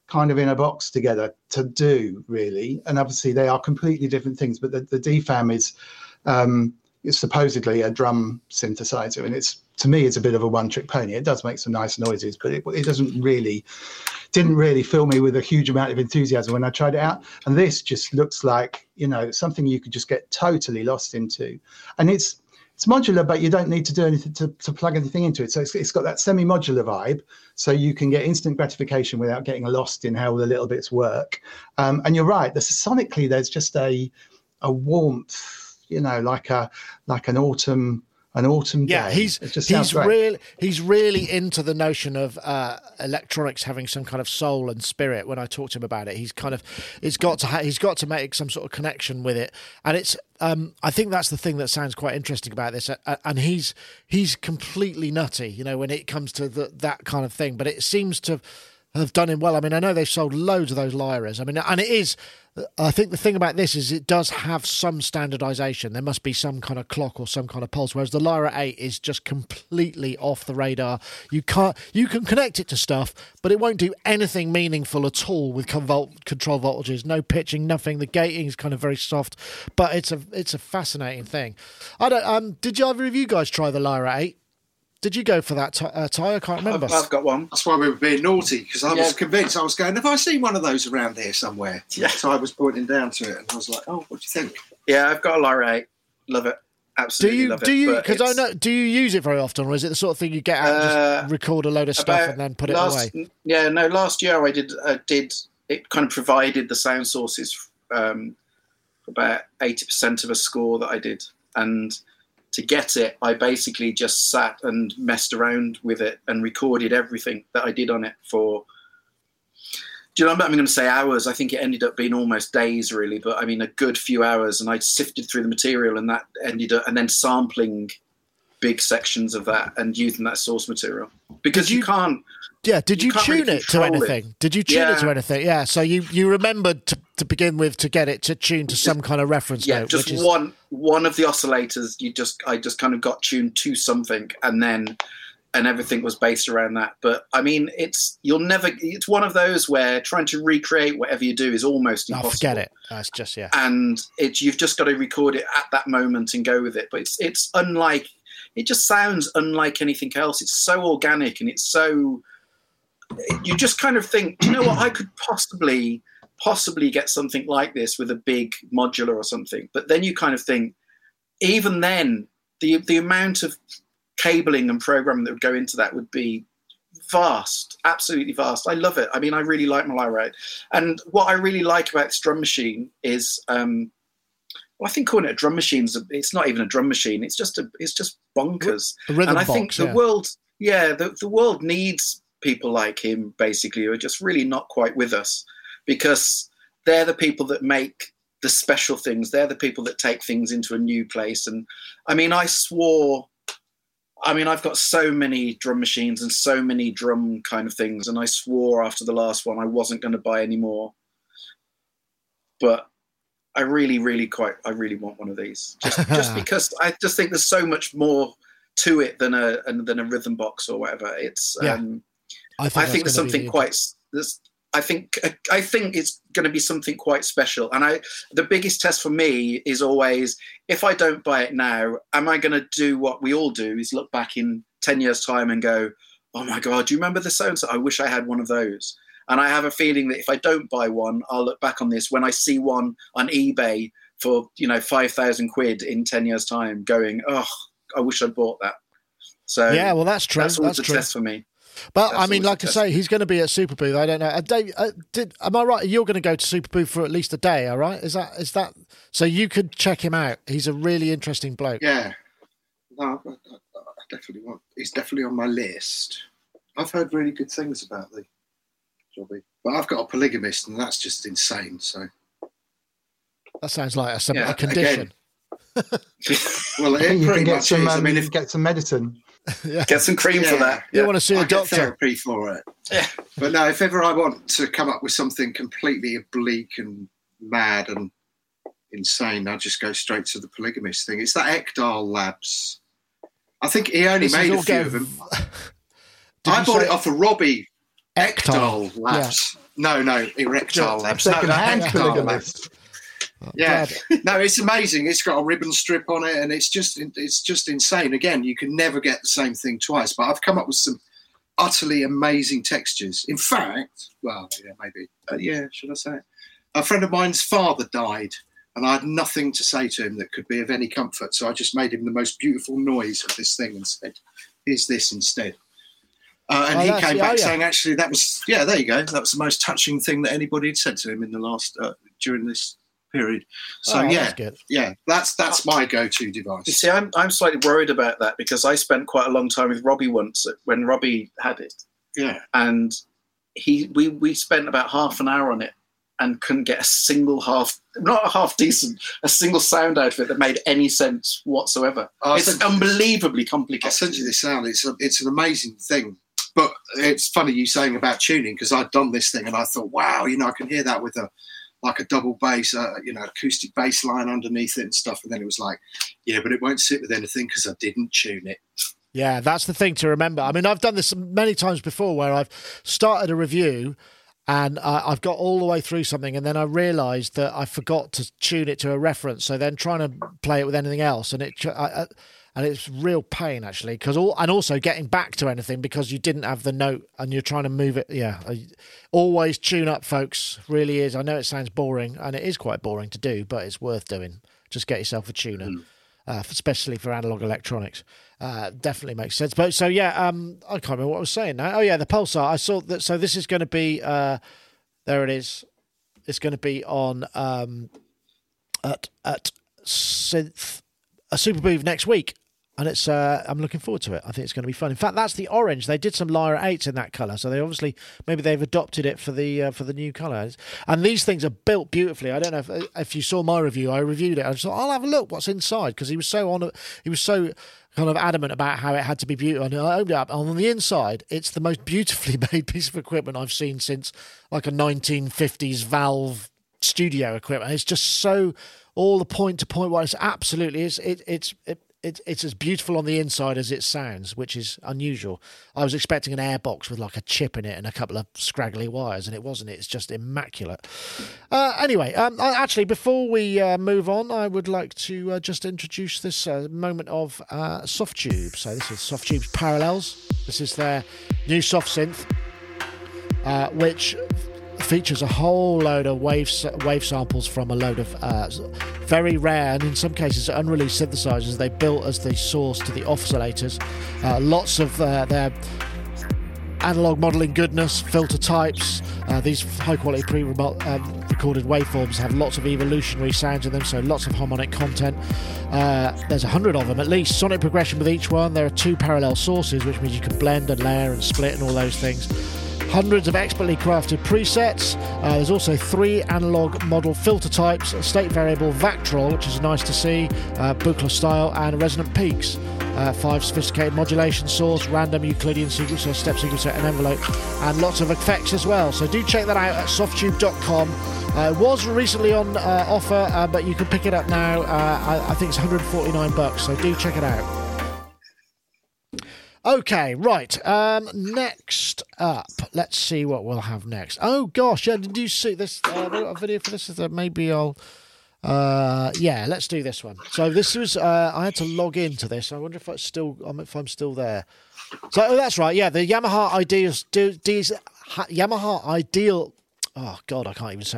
kind of in a box together to do, really. And obviously they are completely different things, but the DFAM is... It's supposedly a drum synthesizer, and it's, to me, it's a bit of a one-trick pony. It does make some nice noises, but it didn't really fill me with a huge amount of enthusiasm when I tried it out. And this just looks like, you know, something you could just get totally lost into. And it's modular, but you don't need to do anything to plug anything into it. So it's got that semi-modular vibe, so you can get instant gratification without getting lost in how all the little bits work. And you're right, sonically there's just a warmth, you know, like an autumn day. Yeah, he's really into the notion of electronics having some kind of soul and spirit. When I talked to him about it, he's got to make some sort of connection with it, and it's. I think that's the thing that sounds quite interesting about this, and he's completely nutty, you know, when it comes to that kind of thing. But it seems to have done him well. I mean, I know they've sold loads of those Lyras. I mean, and it is, I think the thing about this is it does have some standardization. There must be some kind of clock or some kind of pulse, whereas the Lyra 8 is just completely off the radar. You can connect it to stuff, but it won't do anything meaningful at all with control voltages, no pitching, nothing. The gating is kind of very soft, but it's a fascinating thing. I don't, did either of you guys try the Lyra 8? Did you go for that, Ty? I can't remember. I've got one. That's why we were being naughty, because I was convinced. I was going, have I seen one of those around here somewhere? Yeah. So I was pointing down to it, and I was like, oh, what do you think? Yeah, I've got a Lyra 8. Love it. Absolutely love it. Do you use it very often, or is it the sort of thing you get out and just record a load of stuff and then put it away? Yeah, no, last year I did. It kind of provided the sound sources for about 80% of a score that I did, and... To get it, I basically just sat and messed around with it and recorded everything that I did on it for, do you know, I'm not going to say hours. I think it ended up being almost days, really, but I mean, a good few hours. And I sifted through the material, and that ended up, and then sampling big sections of that and using that source material. Because you can't. Yeah, did you tune it to anything? Yeah, so you remembered to begin with to get it to tune to some kind of reference note. Yeah, just one of the oscillators. I just kind of got tuned to something, and everything was based around that. But I mean, it's one of those where trying to recreate whatever you do is almost impossible. Forget it. It's just and you've just got to record it at that moment and go with it. But it's unlike. It just sounds unlike anything else. It's so organic, and it's so. You just kind of think, do you know what, I could possibly get something like this with a big modular or something. But then you kind of think, even then, the amount of cabling and programming that would go into that would be vast, absolutely vast. I love it. I mean, I really like my Lyra. And what I really like about this drum machine is, well, I think calling it a drum machine, it's not even a drum machine. It's just bonkers. A rhythm and I box, think the world, the world needs... people like him, basically, who are just really not quite with us, because they're the people that make the special things. They're the people that take things into a new place. And I mean, I've got so many drum machines and so many drum kind of things, and I swore after the last one I wasn't going to buy any more. But I really want one of these, just because I just think there's so much more to it than a rhythm box or whatever. It's. I think there's something quite. I think it's going to be something quite special. And the biggest test for me is always, if I don't buy it now, am I going to do what we all do? Is look back in 10 years' time and go, oh my God, do you remember the so-and-so? I wish I had one of those. And I have a feeling that if I don't buy one, I'll look back on this when I see one on eBay for, you know, 5,000 £5,000 in 10 years' time, going, oh, I wish I'd bought that. So yeah, well, that's true. That's all the test for me. But that's, I mean, like I say, he's going to be at Super Booth. I don't know. Dave, am I right? You're going to go to Super Booth for at least a day, all right? Is that? So you could check him out. He's a really interesting bloke. Yeah. No, I definitely want. He's definitely on my list. I've heard really good things about the jobby, but I've got a polygamist, and that's just insane. So that sounds like a condition. Well, it pretty much is. I mean, if you get some medicine. Yeah. Get some cream for that. You want to see a doctor? Get therapy for it. Yeah. But no, if ever I want to come up with something completely oblique and mad and insane, I just go straight to the polygamist thing. It's that Ectol Labs. I think he only made a few of them. I bought it off of Robbie. Ectol Labs. Yeah. No, Erectile Labs. No, Ectol Labs. Yeah, no, it's amazing. It's got a ribbon strip on it, and it's just insane. Again, you can never get the same thing twice. But I've come up with some utterly amazing textures. In fact, well, yeah, maybe, should I say it? A friend of mine's father died, and I had nothing to say to him that could be of any comfort. So I just made him the most beautiful noise of this thing and said, "Here's this instead." And he came back saying, "Actually, that was there you go. That was the most touching thing that anybody had said to him in the last during this." Period. So that's my go-to device. You see, I'm slightly worried about that because I spent quite a long time with Robbie once when Robbie had it. Yeah, and we spent about half an hour on it and couldn't get a single sound out of it that made any sense whatsoever. It's unbelievably complicated. I'll send you this sound. It's an amazing thing. But it's funny you saying about tuning because I'd done this thing and I thought, wow, I can hear that with a double bass, acoustic bass line underneath it and stuff. And then it was like, but it won't sit with anything because I didn't tune it. Yeah, that's the thing to remember. I mean, I've done this many times before where I've started a review and I've got all the way through something and then I realised that I forgot to tune it to a reference. So then trying to play it with anything else and it's real pain actually because also getting back to anything because you didn't have the note and you're trying to move it. Yeah, always tune up, folks. Really is. I know it sounds boring and it is quite boring to do, but it's worth doing. Just get yourself a tuner, especially for analog electronics. Definitely makes sense. But so I can't remember what I was saying now. Oh yeah, the Pulsar. I saw that. So this is going to be there. It is. It's going to be on at Synth Super Booth next week. And it's I'm looking forward to it. I think it's going to be fun. In fact, that's the orange. They did some Lyra 8s in that colour, so they obviously maybe they've adopted it for the new colours. And these things are built beautifully. I don't know if you saw my review. I reviewed it. I just thought I'll have a look what's inside because he was so kind of adamant about how it had to be beautiful. And I opened it up, and on the inside, it's the most beautifully made piece of equipment I've seen since like a 1950s Valve studio equipment. It's just so all the point-to-point. It's absolutely is. It's as beautiful on the inside as it sounds, which is unusual. I was expecting an airbox with like a chip in it and a couple of scraggly wires, and it wasn't. It's just immaculate. Anyway, actually, before we move on, I would like to just introduce this moment of Softube. So this is Softube's Parallels. This is their new soft synth, which features a whole load of wave samples from a load of very rare and in some cases unreleased synthesizers they built as the source to the oscillators. Lots of their analog modeling goodness, filter types. These high quality pre-recorded waveforms have lots of evolutionary sounds in them, so lots of harmonic content. There's 100 of them at least. Sonic progression with each one. There are 2 parallel sources, which means you can blend and layer and split and all those things. Hundreds of expertly crafted presets. There's also 3 analog model filter types, a state variable Vactrol, which is nice to see, Buchla style, and resonant peaks. 5 sophisticated modulation source, random Euclidean sequencer, step sequencer, and envelope, and lots of effects as well. So do check that out at softube.com. It was recently on offer, but you can pick it up now. I think it's $149, so do check it out. Okay, right. Next up, let's see what we'll have next. Oh gosh, did you see this? I've got a video for this. Maybe I'll. Let's do this one. So this was. I had to log into this. I wonder if I'm still there. So that's right. Yeah, the Yamaha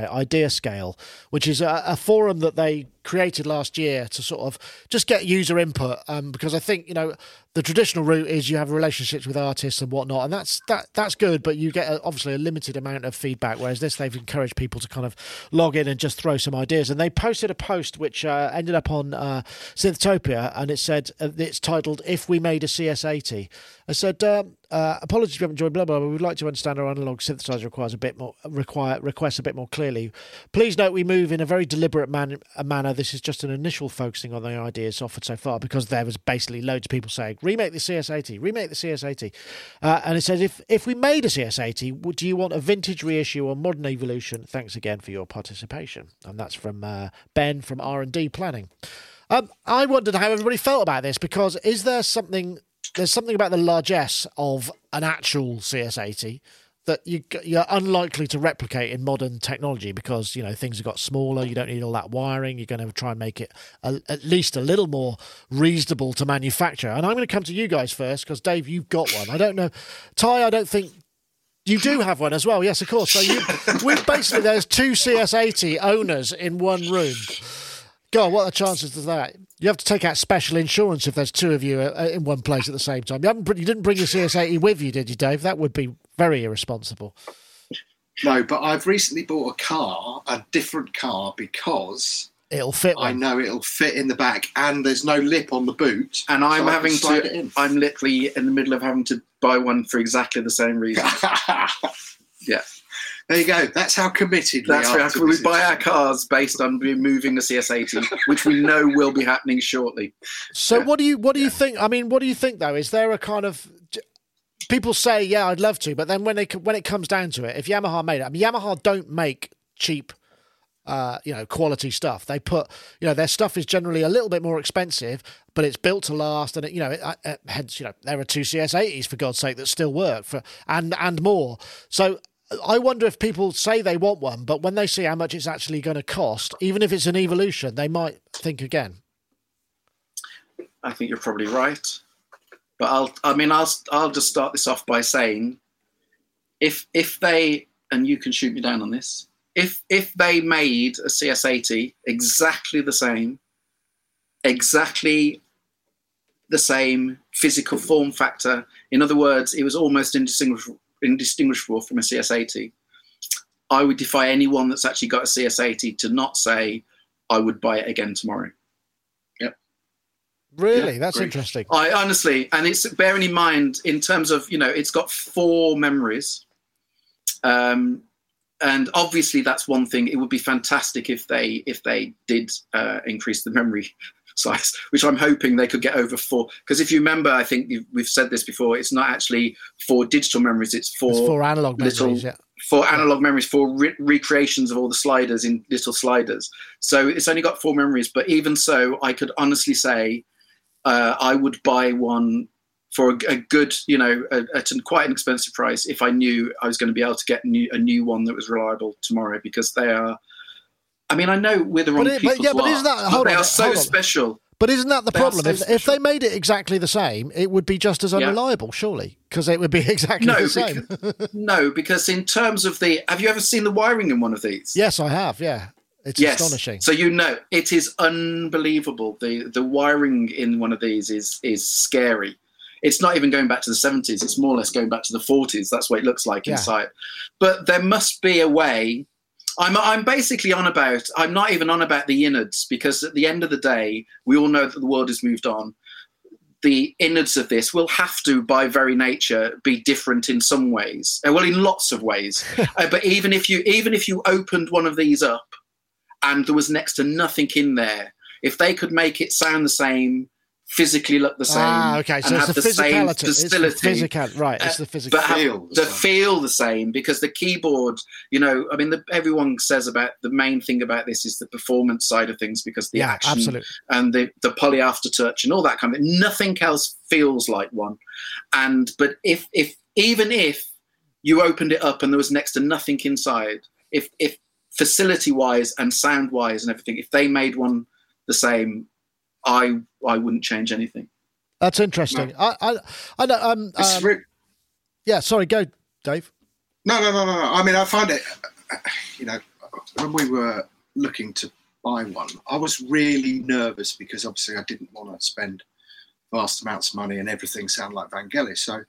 IdeaScale, which is a forum that they created last year to sort of just get user input, because I think, you know, the traditional route is you have relationships with artists and whatnot, and that's good, but you get obviously a limited amount of feedback, whereas this, they've encouraged people to kind of log in and just throw some ideas. And they posted a post which ended up on Synthtopia, and it said, it's titled, "If We Made a CS80. I said, apologies if you haven't joined, blah, blah, blah. We would like to understand our analog synthesizer requests a bit more clearly. Please note we move in a very deliberate manner. This is just an initial focusing on the ideas offered so far," because there was basically loads of people saying, remake the CS80. And it says, if we made a CS80, do you want a vintage reissue or modern evolution? Thanks again for your participation. And that's from Ben from R&D Planning. I wondered how everybody felt about this, because there's something about the largesse of an actual CS80 that you're unlikely to replicate in modern technology, because, you know, things have got smaller, you don't need all that wiring, you're going to try and make it at least a little more reasonable to manufacture. And I'm going to come to you guys first, because, Dave, you've got one. I don't know. Ty, I don't think... You do have one as well, yes, of course. So basically, there's two CS80 owners in one room. God, what are the chances of that? You have to take out special insurance if there's two of you in one place at the same time. You didn't bring your CS80 with you, did you, Dave? That would be very irresponsible. No, but I've recently bought a different car, because it'll fit. I know it'll fit in the back, and there's no lip on the boot. And I'm having to. I'm literally in the middle of having to buy one for exactly the same reason. Yeah. There you go. That's how committed we are. We buy our cars based on moving the CS80, which we know will be happening shortly. So what do you think? I mean, what do you think, though? Is there a kind of... People say, yeah, I'd love to, but then when it comes down to it, if Yamaha made it... I mean, Yamaha don't make cheap... quality stuff. They put, you know, their stuff is generally a little bit more expensive, but it's built to last, and hence there are two CS80s, for God's sake, that still work for and more. So I wonder if people say they want one, but when they see how much it's actually going to cost, even if it's an evolution, they might think again. I think you're probably right, but I'll just start this off by saying, if they, and you can shoot me down on this, If they made a CS80 exactly the same physical form factor, in other words, it was almost indistinguishable from a CS80, I would defy anyone that's actually got a CS80 to not say, I would buy it again tomorrow. Yep. Really? Yep. That's great. Interesting. I honestly, and it's bearing in mind, in terms of, you know, it's got four memories, and obviously, that's one thing. It would be fantastic if they did increase the memory size, which I'm hoping they could get over four. Because if you remember, I think we've said this before, it's not actually four digital memories. It's four analog memories, four recreations of all the sliders in little sliders. So it's only got four memories. But even so, I could honestly say I would buy one for a good, you know, at quite an expensive price, if I knew I was going to be able to get a new one that was reliable tomorrow, because they are, I mean, I know we're the wrong people to ask, but they are so special. But isn't that the problem? If they made it exactly the same, it would be just as unreliable, surely, because it would be exactly the same. No, because in terms of have you ever seen the wiring in one of these? Yes, I have, yeah. It's astonishing. So, you know, it is unbelievable. The wiring in one of these is scary. It's not even going back to the 70s. It's more or less going back to the 40s. That's what it looks like inside. But there must be a way. I'm basically on about, I'm not even on about the innards, because at the end of the day, we all know that the world has moved on. The innards of this will have to, by very nature, be different in some ways. Well, in lots of ways. But even if you opened one of these up and there was next to nothing in there, if they could make it sound the same, physically look the same, so and have the same facility. It's the physical feel. They feel the same, because the keyboard, you know, I mean, everyone says about the main thing about this is the performance side of things, because the action and the poly aftertouch and all that kind of thing. Nothing else feels like one. And but if you opened it up and there was next to nothing inside, if facility wise and sound wise and everything, if they made one the same, I wouldn't change anything. That's interesting. No. I know. Yeah. Sorry, go, Dave. No. I mean, I find it. You know, when we were looking to buy one. I was really nervous because obviously I didn't want to spend vast amounts of money and everything sound like Vangelis. So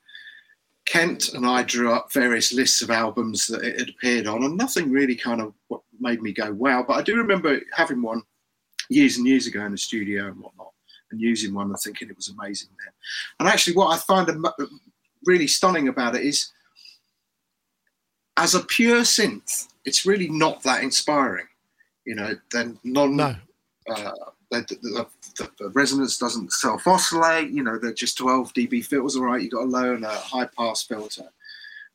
Kent and I drew up various lists of albums that it had appeared on, and nothing really kind of made me go, wow. But I do remember having one years and years ago in the studio and whatnot, and using one and thinking it was amazing then. And actually what I find really stunning about it is, as a pure synth, it's really not that inspiring. You know, then the resonance doesn't self-oscillate. You know, they're just 12 dB filters, all right, you've got a low and a high pass filter.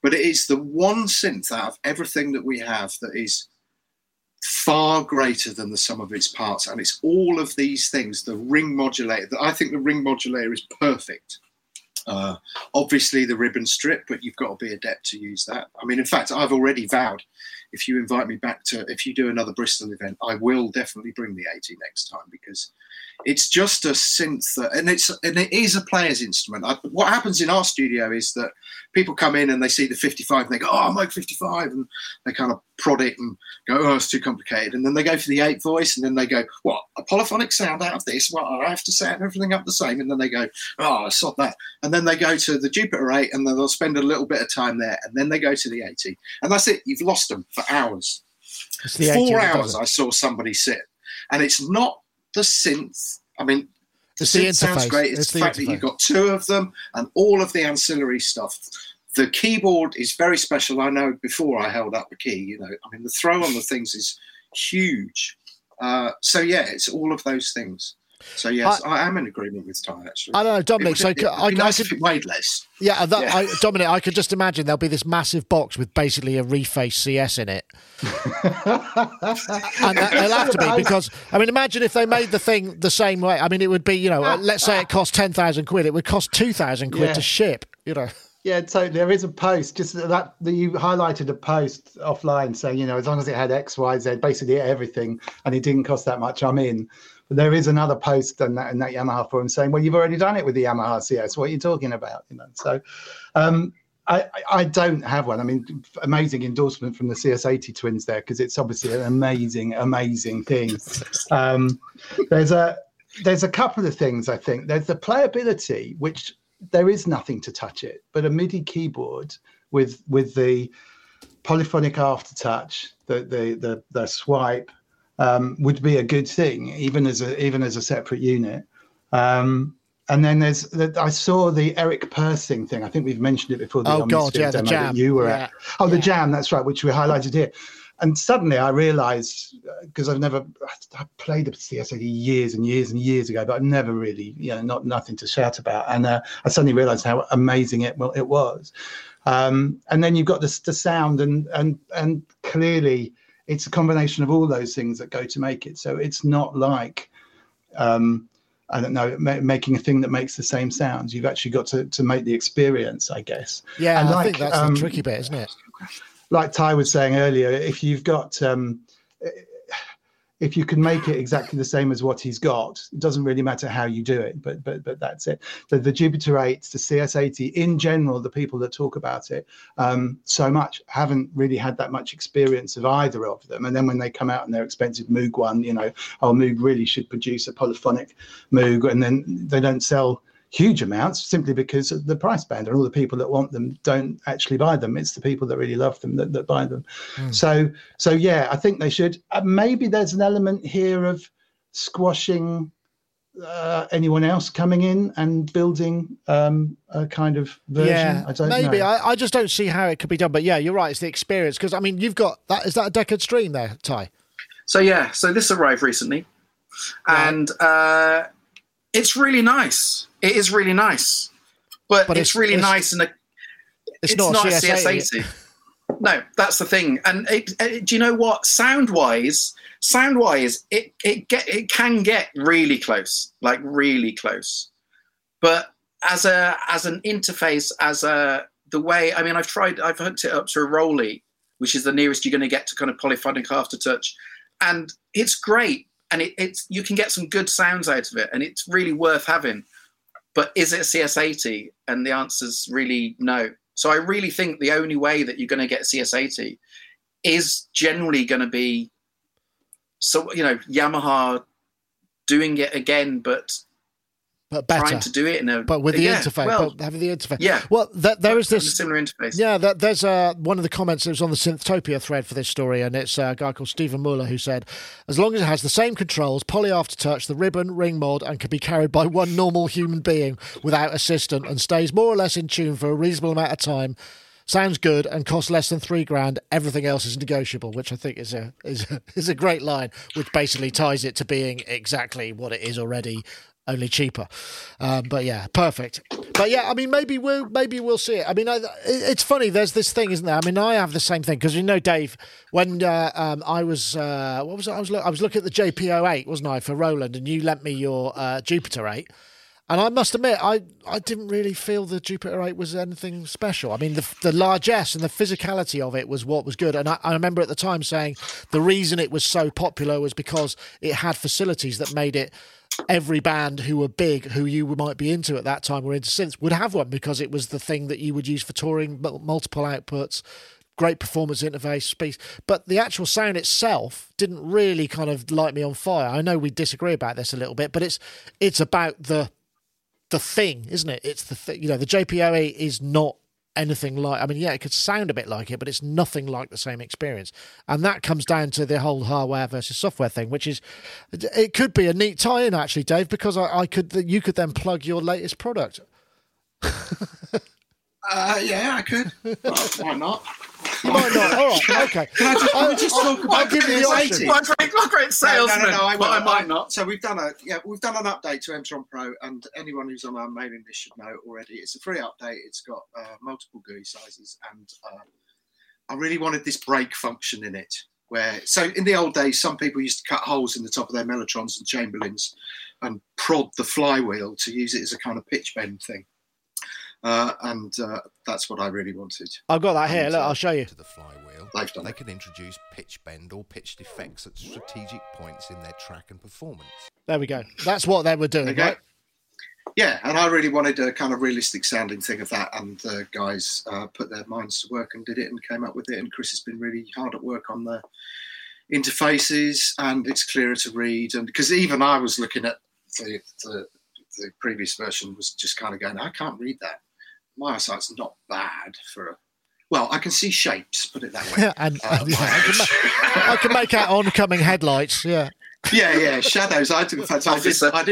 But it is the one synth out of everything that we have that is far greater than the sum of its parts. And it's all of these things, the ring modulator. I think the ring modulator is perfect. Obviously the ribbon strip, but you've got to be adept to use that. I mean, in fact, I've already vowed, if you invite me back to, if you do another Bristol event, I will definitely bring the 80 next time, because it's just a synth that, and it is a player's instrument. What happens in our studio is that people come in and they see the 55 and they go, oh, Moog 55, and they kind of prod it and go, oh, it's too complicated. And then they go for the 8 voice, and then they go, what, a polyphonic sound out of this? Well, I have to set everything up the same. And then they go, oh, sod that. And then they go to the Jupiter 8, and then they'll spend a little bit of time there, and then they go to the 80. And that's it. You've lost them for hours. 4 hours I saw somebody sit. And it's not the synth. I mean, the synth sounds great. It's the fact that you've got 2 of them and all of the ancillary stuff. The keyboard is very special. I know before I held up the key, you know, I mean, the throw on the things is huge. So, yeah, it's all of those things. So, yes, I am in agreement with Ty, actually. I don't know, Dominic. It would be nice if it weighed less. Yeah, Dominic, I could just imagine there'll be this massive box with basically a reface CS in it. And they'll have to be, because, I mean, imagine if they made the thing the same way. I mean, it would be, you know, let's say it cost 10,000 quid. It would cost 2,000 quid to ship, you know. Yeah, totally. There is a post, just that you highlighted a post offline saying, you know, as long as it had X, Y, Z, basically everything, and it didn't cost that much, I'm in. But there is another post in that Yamaha forum saying, well, you've already done it with the Yamaha CS. What are you talking about? You know, so I don't have one. I mean, amazing endorsement from the CS80 twins there, because it's obviously an amazing, amazing thing. There's a couple of things, I think. There's the playability, which... there is nothing to touch it, but a MIDI keyboard with the polyphonic aftertouch, the swipe, would be a good thing, even as a separate unit. And then I saw the Eric Persing thing. I think we've mentioned it before. The jam that you were at. Oh, the jam. That's right, which we highlighted here. And suddenly I realised, because I played the CS80 years and years and years ago, but I've never really, you know, nothing to shout about. And I suddenly realised how amazing it was. And then you've got the sound, and clearly it's a combination of all those things that go to make it. So it's not like, I don't know, making a thing that makes the same sounds. You've actually got to make the experience, I guess. Yeah, and I think that's the tricky bit, isn't it? Like Ty was saying earlier, if you've got, if you can make it exactly the same as what he's got, it doesn't really matter how you do it. But that's it. The Jupiter 8, the CS80, in general, the people that talk about it so much haven't really had that much experience of either of them. And then when they come out and their expensive Moog One, you know, Moog really should produce a polyphonic Moog, and then they don't sell huge amounts simply because of the price band, and all the people that want them don't actually buy them. It's the people that really love them that buy them. So yeah, I think they should. Maybe there's an element here of squashing anyone else coming in and building a kind of version. I don't know. I just don't see how it could be done, but yeah, you're right, it's the experience. Because I mean, you've got that, is that a Deckard stream there, Ty? So this arrived recently, and it's really nice. It is really nice, but it's really nice. And it's not a CS80. No, that's the thing. And do you know what? Sound-wise, it can get really close, like really close. But as an interface, I've hooked it up to a Rolly, which is the nearest you're going to get to kind of polyphonic aftertouch, and it's great. And it's you can get some good sounds out of it, and it's really worth having. But is it a CS80? And the answer's really no. So I really think the only way that you're going to get a CS80 is generally going to be So, you know, Yamaha doing it again, but better. Trying to do it in a, but with the interface, well, but having the interface. Yeah. Well, there is this similar interface. Yeah. There's one of the comments that was on the Synthtopia thread for this story, and it's a guy called Stephen Muller who said, as long as it has the same controls, Poly Aftertouch, the ribbon, ring mod, and can be carried by one normal human being without assistant, and stays more or less in tune for a reasonable amount of time, sounds good, and costs less than $3,000. Everything else is negotiable, which I think is a great line, which basically ties it to being exactly what it is already. Only cheaper, but yeah, perfect. But yeah, I mean, maybe we'll see it. I mean, it's funny. There's this thing, isn't there? I mean, I have the same thing because, you know, Dave, when I was I was looking at the JPO8, wasn't I, for Roland, and you lent me your Jupiter 8, and I must admit, I didn't really feel the Jupiter 8 was anything special. I mean, the largesse and the physicality of it was what was good, and I remember at the time saying the reason it was so popular was because it had facilities that made it. Every band who were big, who you might be into at that time or into since, would have one because it was the thing that you would use for touring, multiple outputs, great performance interface, speed. But the actual sound itself didn't really kind of light me on fire. I know we disagree about this a little bit, but it's about the thing, isn't it? It's the thing. You know, the JPO8 is not anything like, I mean, yeah, it could sound a bit like it, but it's nothing like the same experience. And that comes down to the whole hardware versus software thing, which is, it could be a neat tie-in actually, Dave, because you could then plug your latest product. Yeah, I could. Well, why not? You might not. All right, okay. Can I just talk about my great sales? I might not. So we've done an update to Mtron Pro, and anyone who's on our mailing list should know already. It's a free update. It's got multiple GUI sizes, and I really wanted this break function in it. So in the old days, some people used to cut holes in the top of their Mellotrons and Chamberlains and prod the flywheel to use it as a kind of pitch bend thing. And that's what I really wanted. I've got that here. Look, I'll show you. To the flywheel, they can introduce pitch bend or pitch defects at strategic points in their track and performance. There we go. That's what they were doing, right? Yeah, and I really wanted a kind of realistic sounding thing of that, and the guys put their minds to work and did it and came up with it, and Chris has been really hard at work on the interfaces, and it's clearer to read, and because even I was looking at the previous version was just kind of going, I can't read that. My eyesight's not bad I can see shapes, put it that way. and I can make out oncoming headlights, yeah. Yeah, shadows. I did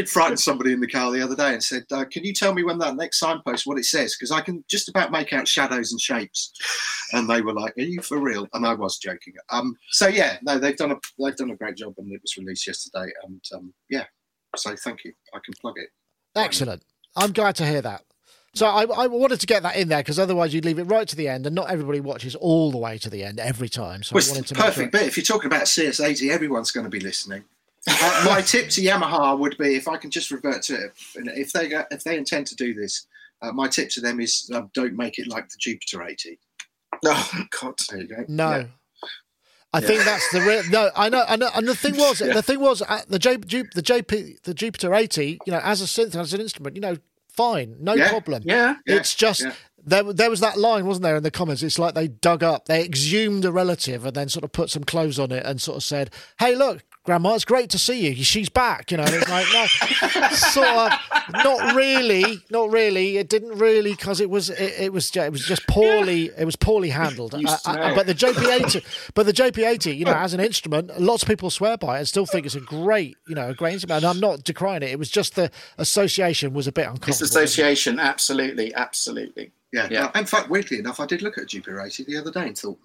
frighten somebody in the car the other day and said, can you tell me when that next signpost, what it says? Because I can just about make out shadows and shapes. And they were like, are you for real? And I was joking. So yeah, no, they've done a great job, and it was released yesterday. And yeah, so thank you. I can plug it. Excellent. I'm glad to hear that. So I wanted to get that in there because otherwise you'd leave it right to the end, and not everybody watches all the way to the end every time. So I wanted to perfect bit. If you're talking about CS80, everyone's going to be listening. My tip to Yamaha would be, if I can just revert to it, if they intend to do this, my tip to them is don't make it like the Jupiter 80. Oh, God, there you go. No. Yeah. I think that's the real. No, I know. And the thing was, the Jupiter 80, you know, as a synth, as an instrument, you know, fine, no problem. Yeah. It's just there was that line, wasn't there, in the comments? It's like they exhumed a relative and then sort of put some clothes on it and sort of said, "Hey, look, Grandma, it's great to see you. She's back." You know, and it's like, no, sort of, not really. It didn't really, because it was poorly handled. But the JP80, you know, as an instrument, lots of people swear by it and still think it's a great instrument. And I'm not decrying it. It was just the association was a bit uncomfortable. It's association, absolutely. Yeah. In fact, weirdly enough, I did look at Jupiter 80 the other day and thought.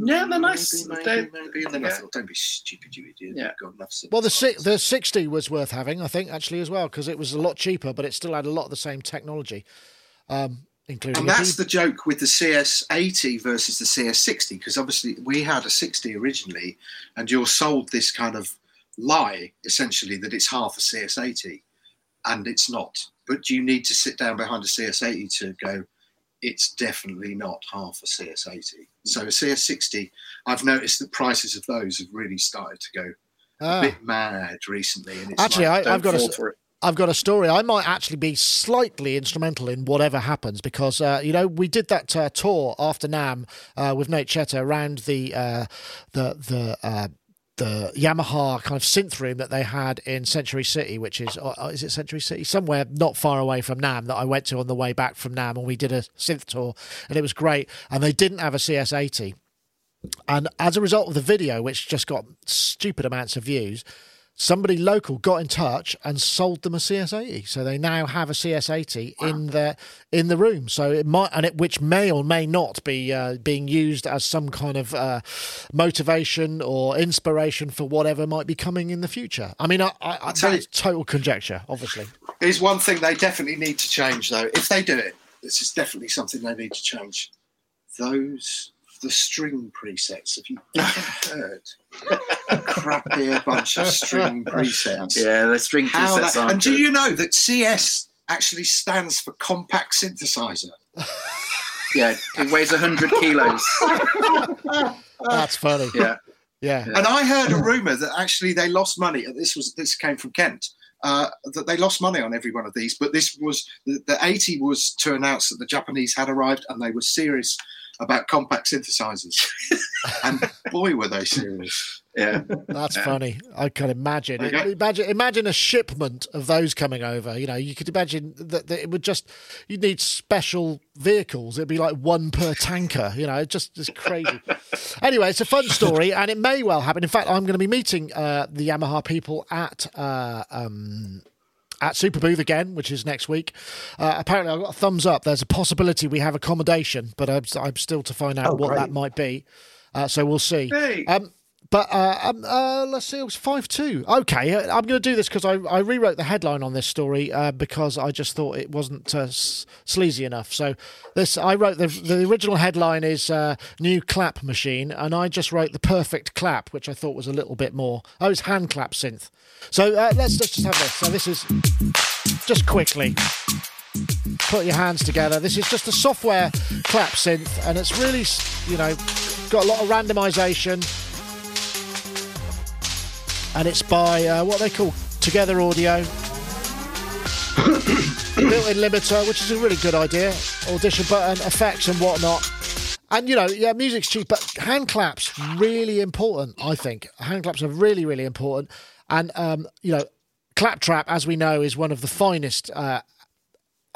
Yeah, they're nice. Maybe. And then I thought, don't be stupid, you idiot. Yeah. God, well, the 60 was worth having, I think, actually, as well, because it was a lot cheaper, but it still had a lot of the same technology, including... And that's the joke with the CS80 versus the CS60, because obviously we had a 60 originally, and you're sold this kind of lie, essentially, that it's half a CS80, and it's not. But you need to sit down behind a CS80 to go... It's definitely not half a CS80. So a CS60, I've noticed the prices of those have really started to go a bit mad recently. And it's actually, like, I've got a story. I might actually be slightly instrumental in whatever happens because, you know, we did that tour after NAMM with Nate Chetter around the the Yamaha kind of synth room that they had in Century City, which is it Century City? Somewhere not far away from NAMM that I went to on the way back from NAMM, and we did a synth tour, and it was great. And they didn't have a CS80. And as a result of the video, which just got stupid amounts of views, somebody local got in touch and sold them a CS80. So they now have a CS80 in the room. So it might, and it, which may or may not be being used as some kind of motivation or inspiration for whatever might be coming in the future. I mean, I tell you, total conjecture, obviously. There's one thing they definitely need to change, though. If they do it, this is definitely something they need to change. The string presets. Have you ever heard? Crappy a bunch of string presets. Yeah, the string presets are. And do you know that CS actually stands for compact synthesizer? Yeah, it weighs 100 kilos. That's funny. Yeah. And I heard a rumour that actually they lost money. This came from Kent. That they lost money on every one of these, but this was the 80 was to announce that the Japanese had arrived, and they were serious about compact synthesizers. And boy, were they serious. Yeah. That's funny. I can imagine. Okay. Imagine a shipment of those coming over. You know, you could imagine that it would just, you'd need special vehicles. It'd be like one per tanker, you know, just crazy. Anyway, it's a fun story, and it may well happen. In fact, I'm going to be meeting the Yamaha people at Super Booth again, which is next week. Apparently, I got a thumbs up. There's a possibility we have accommodation, but I'm still to find out what that might be. So we'll see. Hey. Let's see, it was 5-2. Okay, I'm going to do this because I rewrote the headline on this story because I just thought it wasn't sleazy enough. So I wrote the original headline is New Clap Machine, and I just wrote The Perfect Clap, which I thought was a little bit more. Oh, it's hand clap synth. So let's just have this. So this is just quickly. Put your hands together. This is just a software clap synth, and it's really, you know, got a lot of randomization. And it's by what they call Together Audio. Built-in limiter, which is a really good idea. Audition button, effects and whatnot. And, you know, yeah, music's cheap, but hand claps, really important, I think. Hand claps are really, really important. And, you know, claptrap, as we know, is one of the finest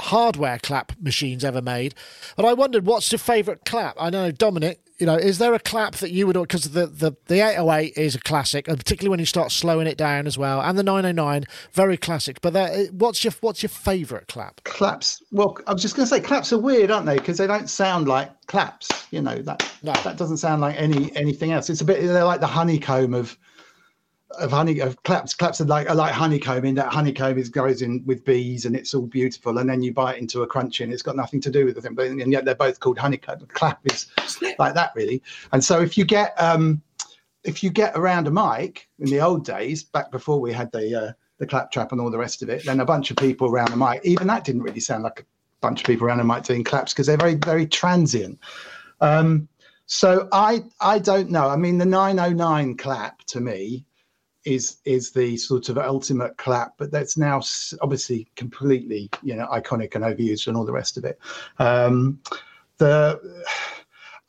hardware clap machines ever made. But I wondered, what's your favourite clap? I know, Dominic. You know, is there a clap that you would... Because the 808 is a classic, and particularly when you start slowing it down as well. And the 909, very classic. But what's your favourite clap? Claps. Well, I was just going to say, claps are weird, aren't they? Because they don't sound like claps. You know, that doesn't sound like anything else. It's a bit... They're like the honeycomb of claps. Claps are like honeycomb, in that honeycomb goes in with bees, and it's all beautiful, and then you bite into a crunchy, and it's got nothing to do with the thing, but and yet they're both called honeycomb. Clap is like that, really. And so if you get around a mic in the old days, back before we had the claptrap and all the rest of it, then a bunch of people around the mic, even that didn't really sound like a bunch of people around the mic doing claps, because they're very, very transient. So I don't know. I mean, the 909 clap to me is the sort of ultimate clap, but that's now obviously completely, you know, iconic and overused and all the rest of it.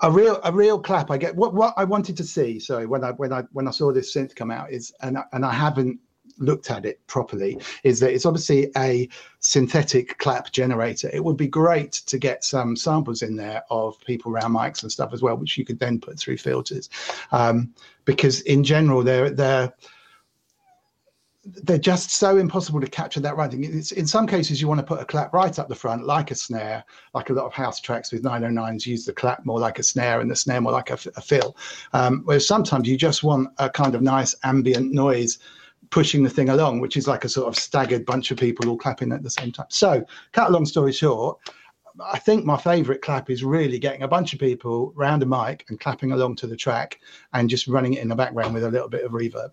A real clap. I get what I wanted to see. So when I saw this synth come out is, and I haven't looked at it properly, is that it's obviously a synthetic clap generator. It would be great to get some samples in there of people around mics and stuff as well, which you could then put through filters, because in general they're just so impossible to capture that right thing. It's, in some cases, you want to put a clap right up the front, like a snare, like a lot of house tracks with 909s use the clap more like a snare and the snare more like a fill. Whereas sometimes you just want a kind of nice ambient noise pushing the thing along, which is like a sort of staggered bunch of people all clapping at the same time. So, cut a long story short, I think my favourite clap is really getting a bunch of people round a mic and clapping along to the track and just running it in the background with a little bit of reverb.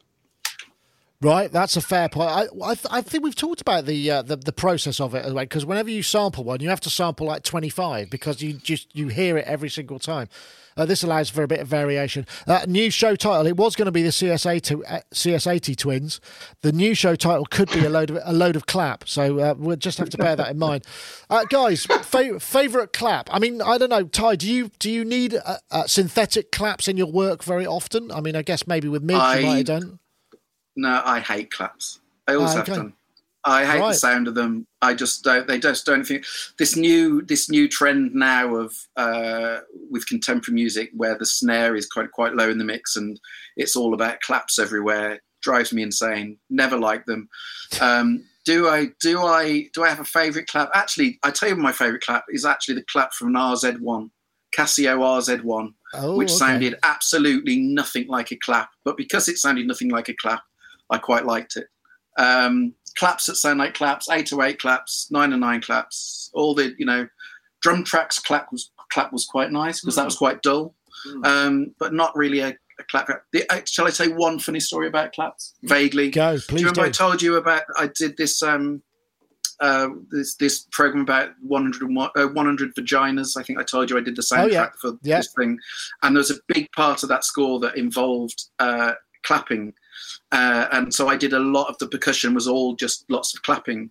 Right, that's a fair point. I think we've talked about the process of it, because whenever you sample one, you have to sample like 25 because you hear it every single time. This allows for a bit of variation. New show title, it was going to be the CS80 twins. The new show title could be a load of clap, so we'll just have to bear that in mind. Guys, favourite clap? I mean, I don't know, Ty, do you need synthetic claps in your work very often? I mean, I guess maybe with me you might have done. No, I hate claps. I always have done. I hate the sound of them. I just don't. They just don't. Think this new trend now of with contemporary music where the snare is quite low in the mix and it's all about claps everywhere drives me insane. Never like them. Do I have a favourite clap? Actually, I tell you, my favourite clap is actually the clap from an RZ1. Casio RZ1, sounded absolutely nothing like a clap, but because it sounded nothing like a clap, I quite liked it. Claps that sound like claps, 808 claps, 909 claps, all the drum tracks clap was quite nice because that was quite dull, but not really a clap. Shall I say one funny story about claps? Vaguely. Go, please. Do you remember I told you about I did this? This program about 100 vaginas. I think I told you I did the soundtrack for this thing, and there was a big part of that score that involved clapping, and so I did a lot of the percussion was all just lots of clapping,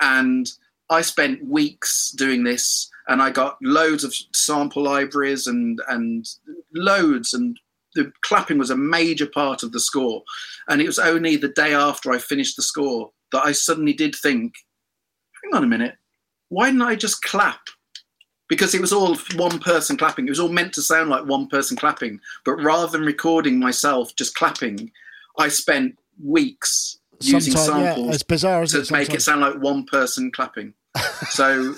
and I spent weeks doing this, and I got loads of sample libraries and loads, and the clapping was a major part of the score, and it was only the day after I finished the score that I suddenly did think, hang on a minute, why didn't I just clap? Because it was all one person clapping. It was all meant to sound like one person clapping. But rather than recording myself just clapping, I spent weeks using samples as bizarre as to make it sound like one person clapping. So,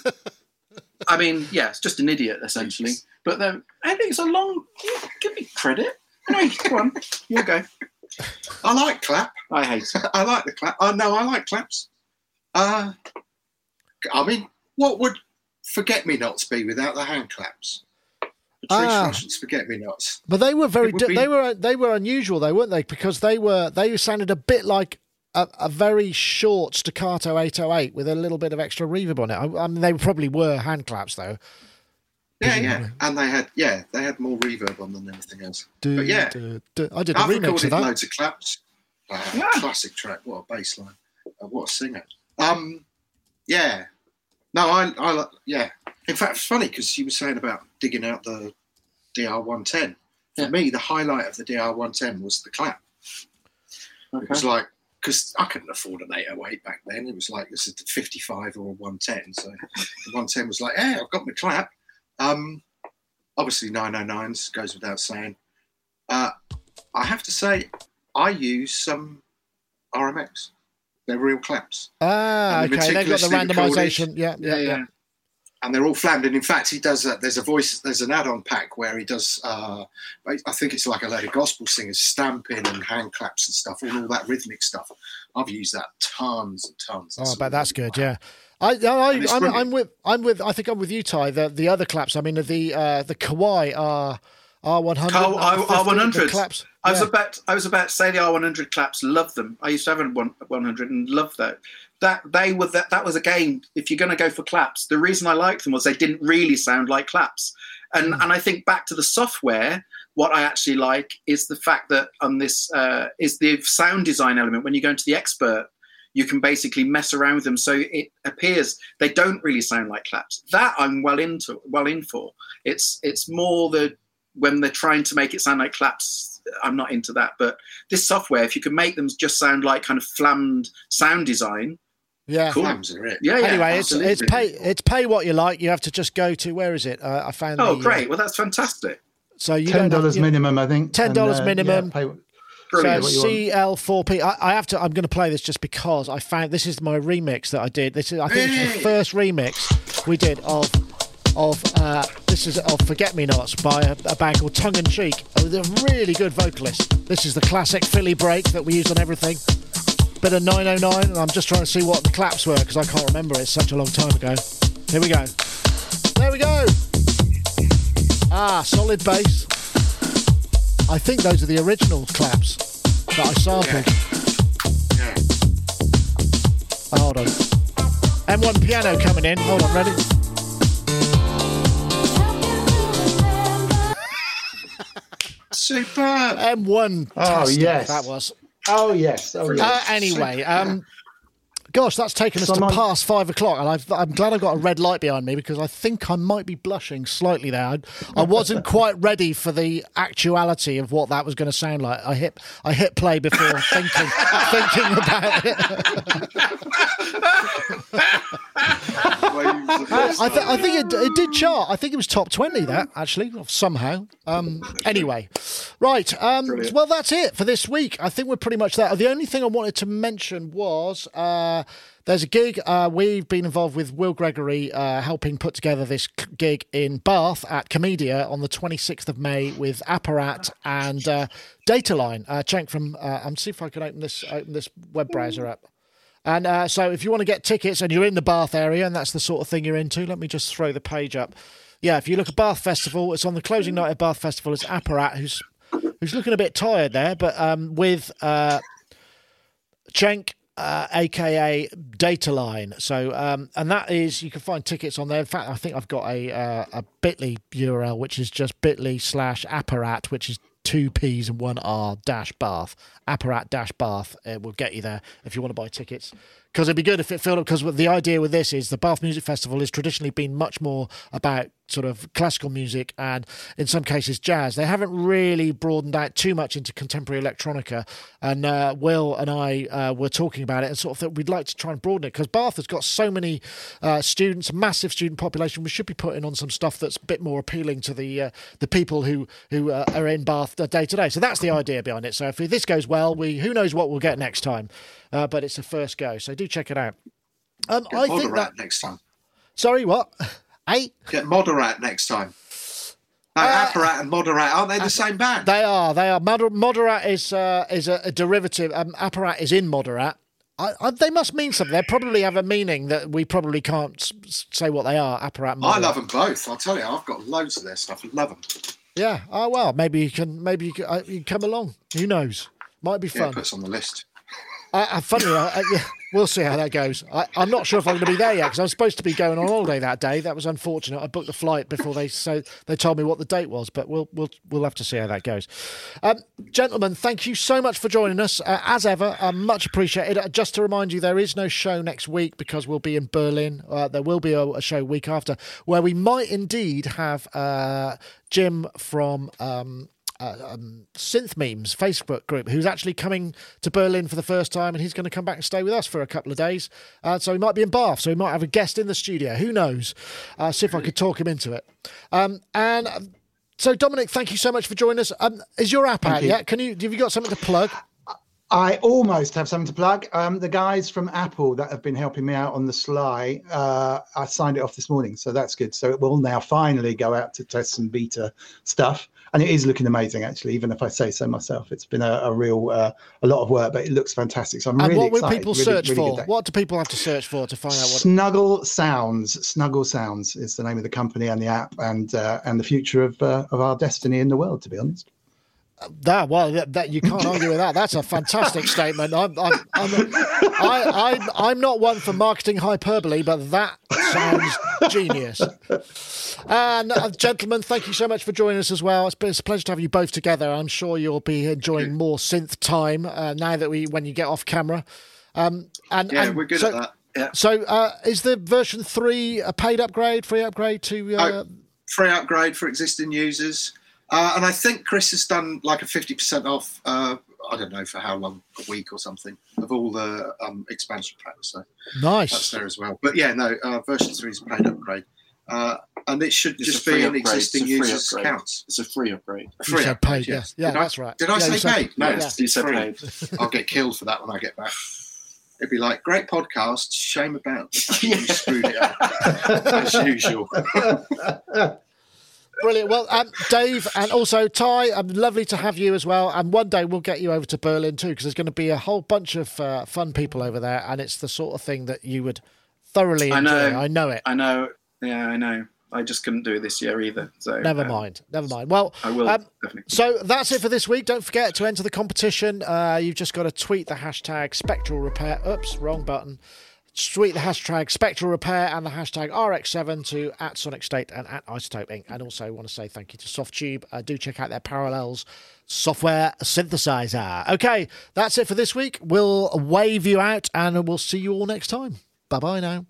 I mean, yeah, it's just an idiot, essentially. But then, I think it's a long... Give me credit. Anyway, go on. You go. I like clap. I hate it. I like the clap. Oh, no, I like claps. I mean, what would Forget-Me-Nots be without the hand claps? Patrice Russian's Forget-Me-Nots. But they were they were unusual, though, weren't they? Because they sounded a bit like a very short staccato 808 with a little bit of extra reverb on it. I mean, they probably were hand claps, though. Yeah, yeah, and they had more reverb on them than anything else. But yeah, I did a remix of that. Loads of claps. Classic track. What a bass line. What a singer. Yeah. No, I yeah. In fact, it's funny because you were saying about digging out the DR110. For me, the highlight of the DR110 was the clap. Okay. It was like, because I couldn't afford an 808 back then. It was like, this is the 55 or 110. So the 110 was like, hey, I've got my clap. Obviously, 909s goes without saying. I have to say, I use some RMX. They're real claps. Okay. They've got the randomisation. Yeah. And they're all flammed. And in fact, he does that. There's an add-on pack where he does, I think it's like a load of gospel singers, stamping and hand claps and stuff, all that rhythmic stuff. I've used that tons and tons. Oh, I bet that's good, yeah. I'm with you, Ty. The other claps, I mean, the Kawai are... R100 claps. I was about to say the R100 claps. Love them. I used to have a 100 and love that. That was a game. If you're going to go for claps, the reason I liked them was they didn't really sound like claps. And I think back to the software. What I actually like is the fact that on this is the sound design element. When you go into the expert, you can basically mess around with them, so it appears they don't really sound like claps. That I'm well in for. It's more the when they're trying to make it sound like claps, I'm not into that. But this software, if you can make them just sound like kind of flammed sound design, cool. Flams are it. Yeah. Anyway, it's pay what you like. You have to just go to where is it? I found. Oh, great! Well, that's fantastic. So you $10 minimum, I think. $10 minimum. Yeah, brilliant. So CL4P. I have to. I'm going to play this just because I found this is my remix that I did. This is I think the first remix we did of Forget-Me-Nots by a band called Tongue and Cheek. They're a really good vocalist. This is the classic Philly break that we use on everything. Bit of 909, and I'm just trying to see what the claps were because I can't remember. It's such a long time ago. Here we go. There we go. Ah, solid bass. I think those are the original claps that I sampled. Oh, hold on. M1 piano coming in. Hold on, ready? Super. M1. Oh, yes. That was. Oh, yes. Oh, yes. Anyway, gosh, that's taken us to past 5 o'clock, and I'm glad I've got a red light behind me because I think I might be blushing slightly there. I wasn't quite ready for the actuality of what that was going to sound like. I hit play before thinking about it. I think it did chart. I think it was top 20. That actually somehow. Anyway, right. Well, that's it for this week. I think we're pretty much there. The only thing I wanted to mention was. There's a gig we've been involved with Will Gregory helping put together this gig in Bath at Comedia on the 26th of May with Apparat and Dataline. Cenk from I'm see if I can open this web browser up. And so if you want to get tickets and you're in the Bath area and that's the sort of thing you're into, let me just throw the page up. Yeah, if you look at Bath Festival, it's on the closing night of Bath Festival. It's Apparat who's looking a bit tired there, but with Cenk. AKA Dataline. So, and that is, you can find tickets on there. In fact, I think I've got a bit.ly URL, which is just bit.ly/apparat, which is 2 P's and 1 R -Bath. Apparat -Bath. It will get you there if you want to buy tickets. Because it'd be good if it filled up, because the idea with this is the Bath Music Festival has traditionally been much more about sort of classical music and in some cases jazz. They haven't really broadened out too much into contemporary electronica. And Will and I were talking about it and sort of thought we'd like to try and broaden it because Bath has got so many students, massive student population. We should be putting on some stuff that's a bit more appealing to the people who are in Bath day to day. So that's the idea behind it. So if this goes well, who knows what we'll get next time. But it's a first go, so do check it out. Get Moderat next time. Sorry, what? Hey? Get Moderat next time. No, Apparat and Moderat, aren't they the same band? They are, they are. Moderat is a derivative. Apparat is in Moderat. They must mean something. They probably have a meaning that we probably can't say what they are, Apparat and Moderat. I love them both. I'll tell you, I've got loads of their stuff. I love them. Yeah, oh, well, maybe you can come along. Who knows? Might be fun. Yeah, put us on the list. Funnily, yeah, we'll see how that goes. I'm not sure if I'm going to be there yet because I was supposed to be going on holiday that day. That was unfortunate. I booked the flight before they told me what the date was, but we'll have to see how that goes. Gentlemen, thank you so much for joining us as ever. Much appreciated. Just to remind you, there is no show next week because we'll be in Berlin. There will be a show week after where we might indeed have Jim from. Synth Memes Facebook group, who's actually coming to Berlin for the first time, and he's going to come back and stay with us for a couple of days. So he might be in Bath, so he might have a guest in the studio. Who knows? See if I could talk him into it. And so, Dominic, thank you so much for joining us. Is your app out yet? Have you got something to plug? I almost have something to plug. The guys from Apple that have been helping me out on the sly, I signed it off this morning, so that's good. So it will now finally go out to test some beta stuff. And it is looking amazing, actually, even if I say so myself. It's been a lot of work, but it looks fantastic. So I'm really excited. And what will people search for? What do people have to search for to find out what? Snuggle Sounds. Snuggle Sounds is the name of the company and the app and the future of our destiny in the world, to be honest. That you can't argue with that. That's a fantastic statement. I'm not one for marketing hyperbole, but that sounds genius. And gentlemen, thank you so much for joining us as well. It's a pleasure to have you both together. I'm sure you'll be enjoying more synth time now that when you get off camera. And we're good at that. Yeah. So, is the version 3 a paid upgrade, free upgrade to? Free upgrade for existing users. And I think Chris has done like a 50% off, I don't know for how long, a week or something, of all the expansion packs. So nice. That's there as well. But yeah, no, version 3 is a paid upgrade. And it should just be an existing user's account. It's a free upgrade. Free upgrade, yes. Yeah, that's right. Did I say paid? No, you said paid. I'll get killed for that when I get back. It'd be like, great podcast, shame about the fact you screwed it up, as usual. Brilliant. Well, Dave and also Ty, lovely to have you as well. And one day we'll get you over to Berlin too, because there's going to be a whole bunch of fun people over there, and it's the sort of thing that you would thoroughly enjoy. I know it. Yeah, I know. I just couldn't do it this year either. So never mind. Well, I will. So that's it for this week. Don't forget to enter the competition. You've just got to tweet the hashtag Spectral Repair. Oops, wrong button. tweet the hashtag Spectral Repair and the hashtag RX7 to @SonicState and @iZotope Inc. And also want to say thank you to Softube. Do check out their Parallels software synthesizer. Okay, that's it for this week. We'll wave you out and we'll see you all next time. Bye-bye now.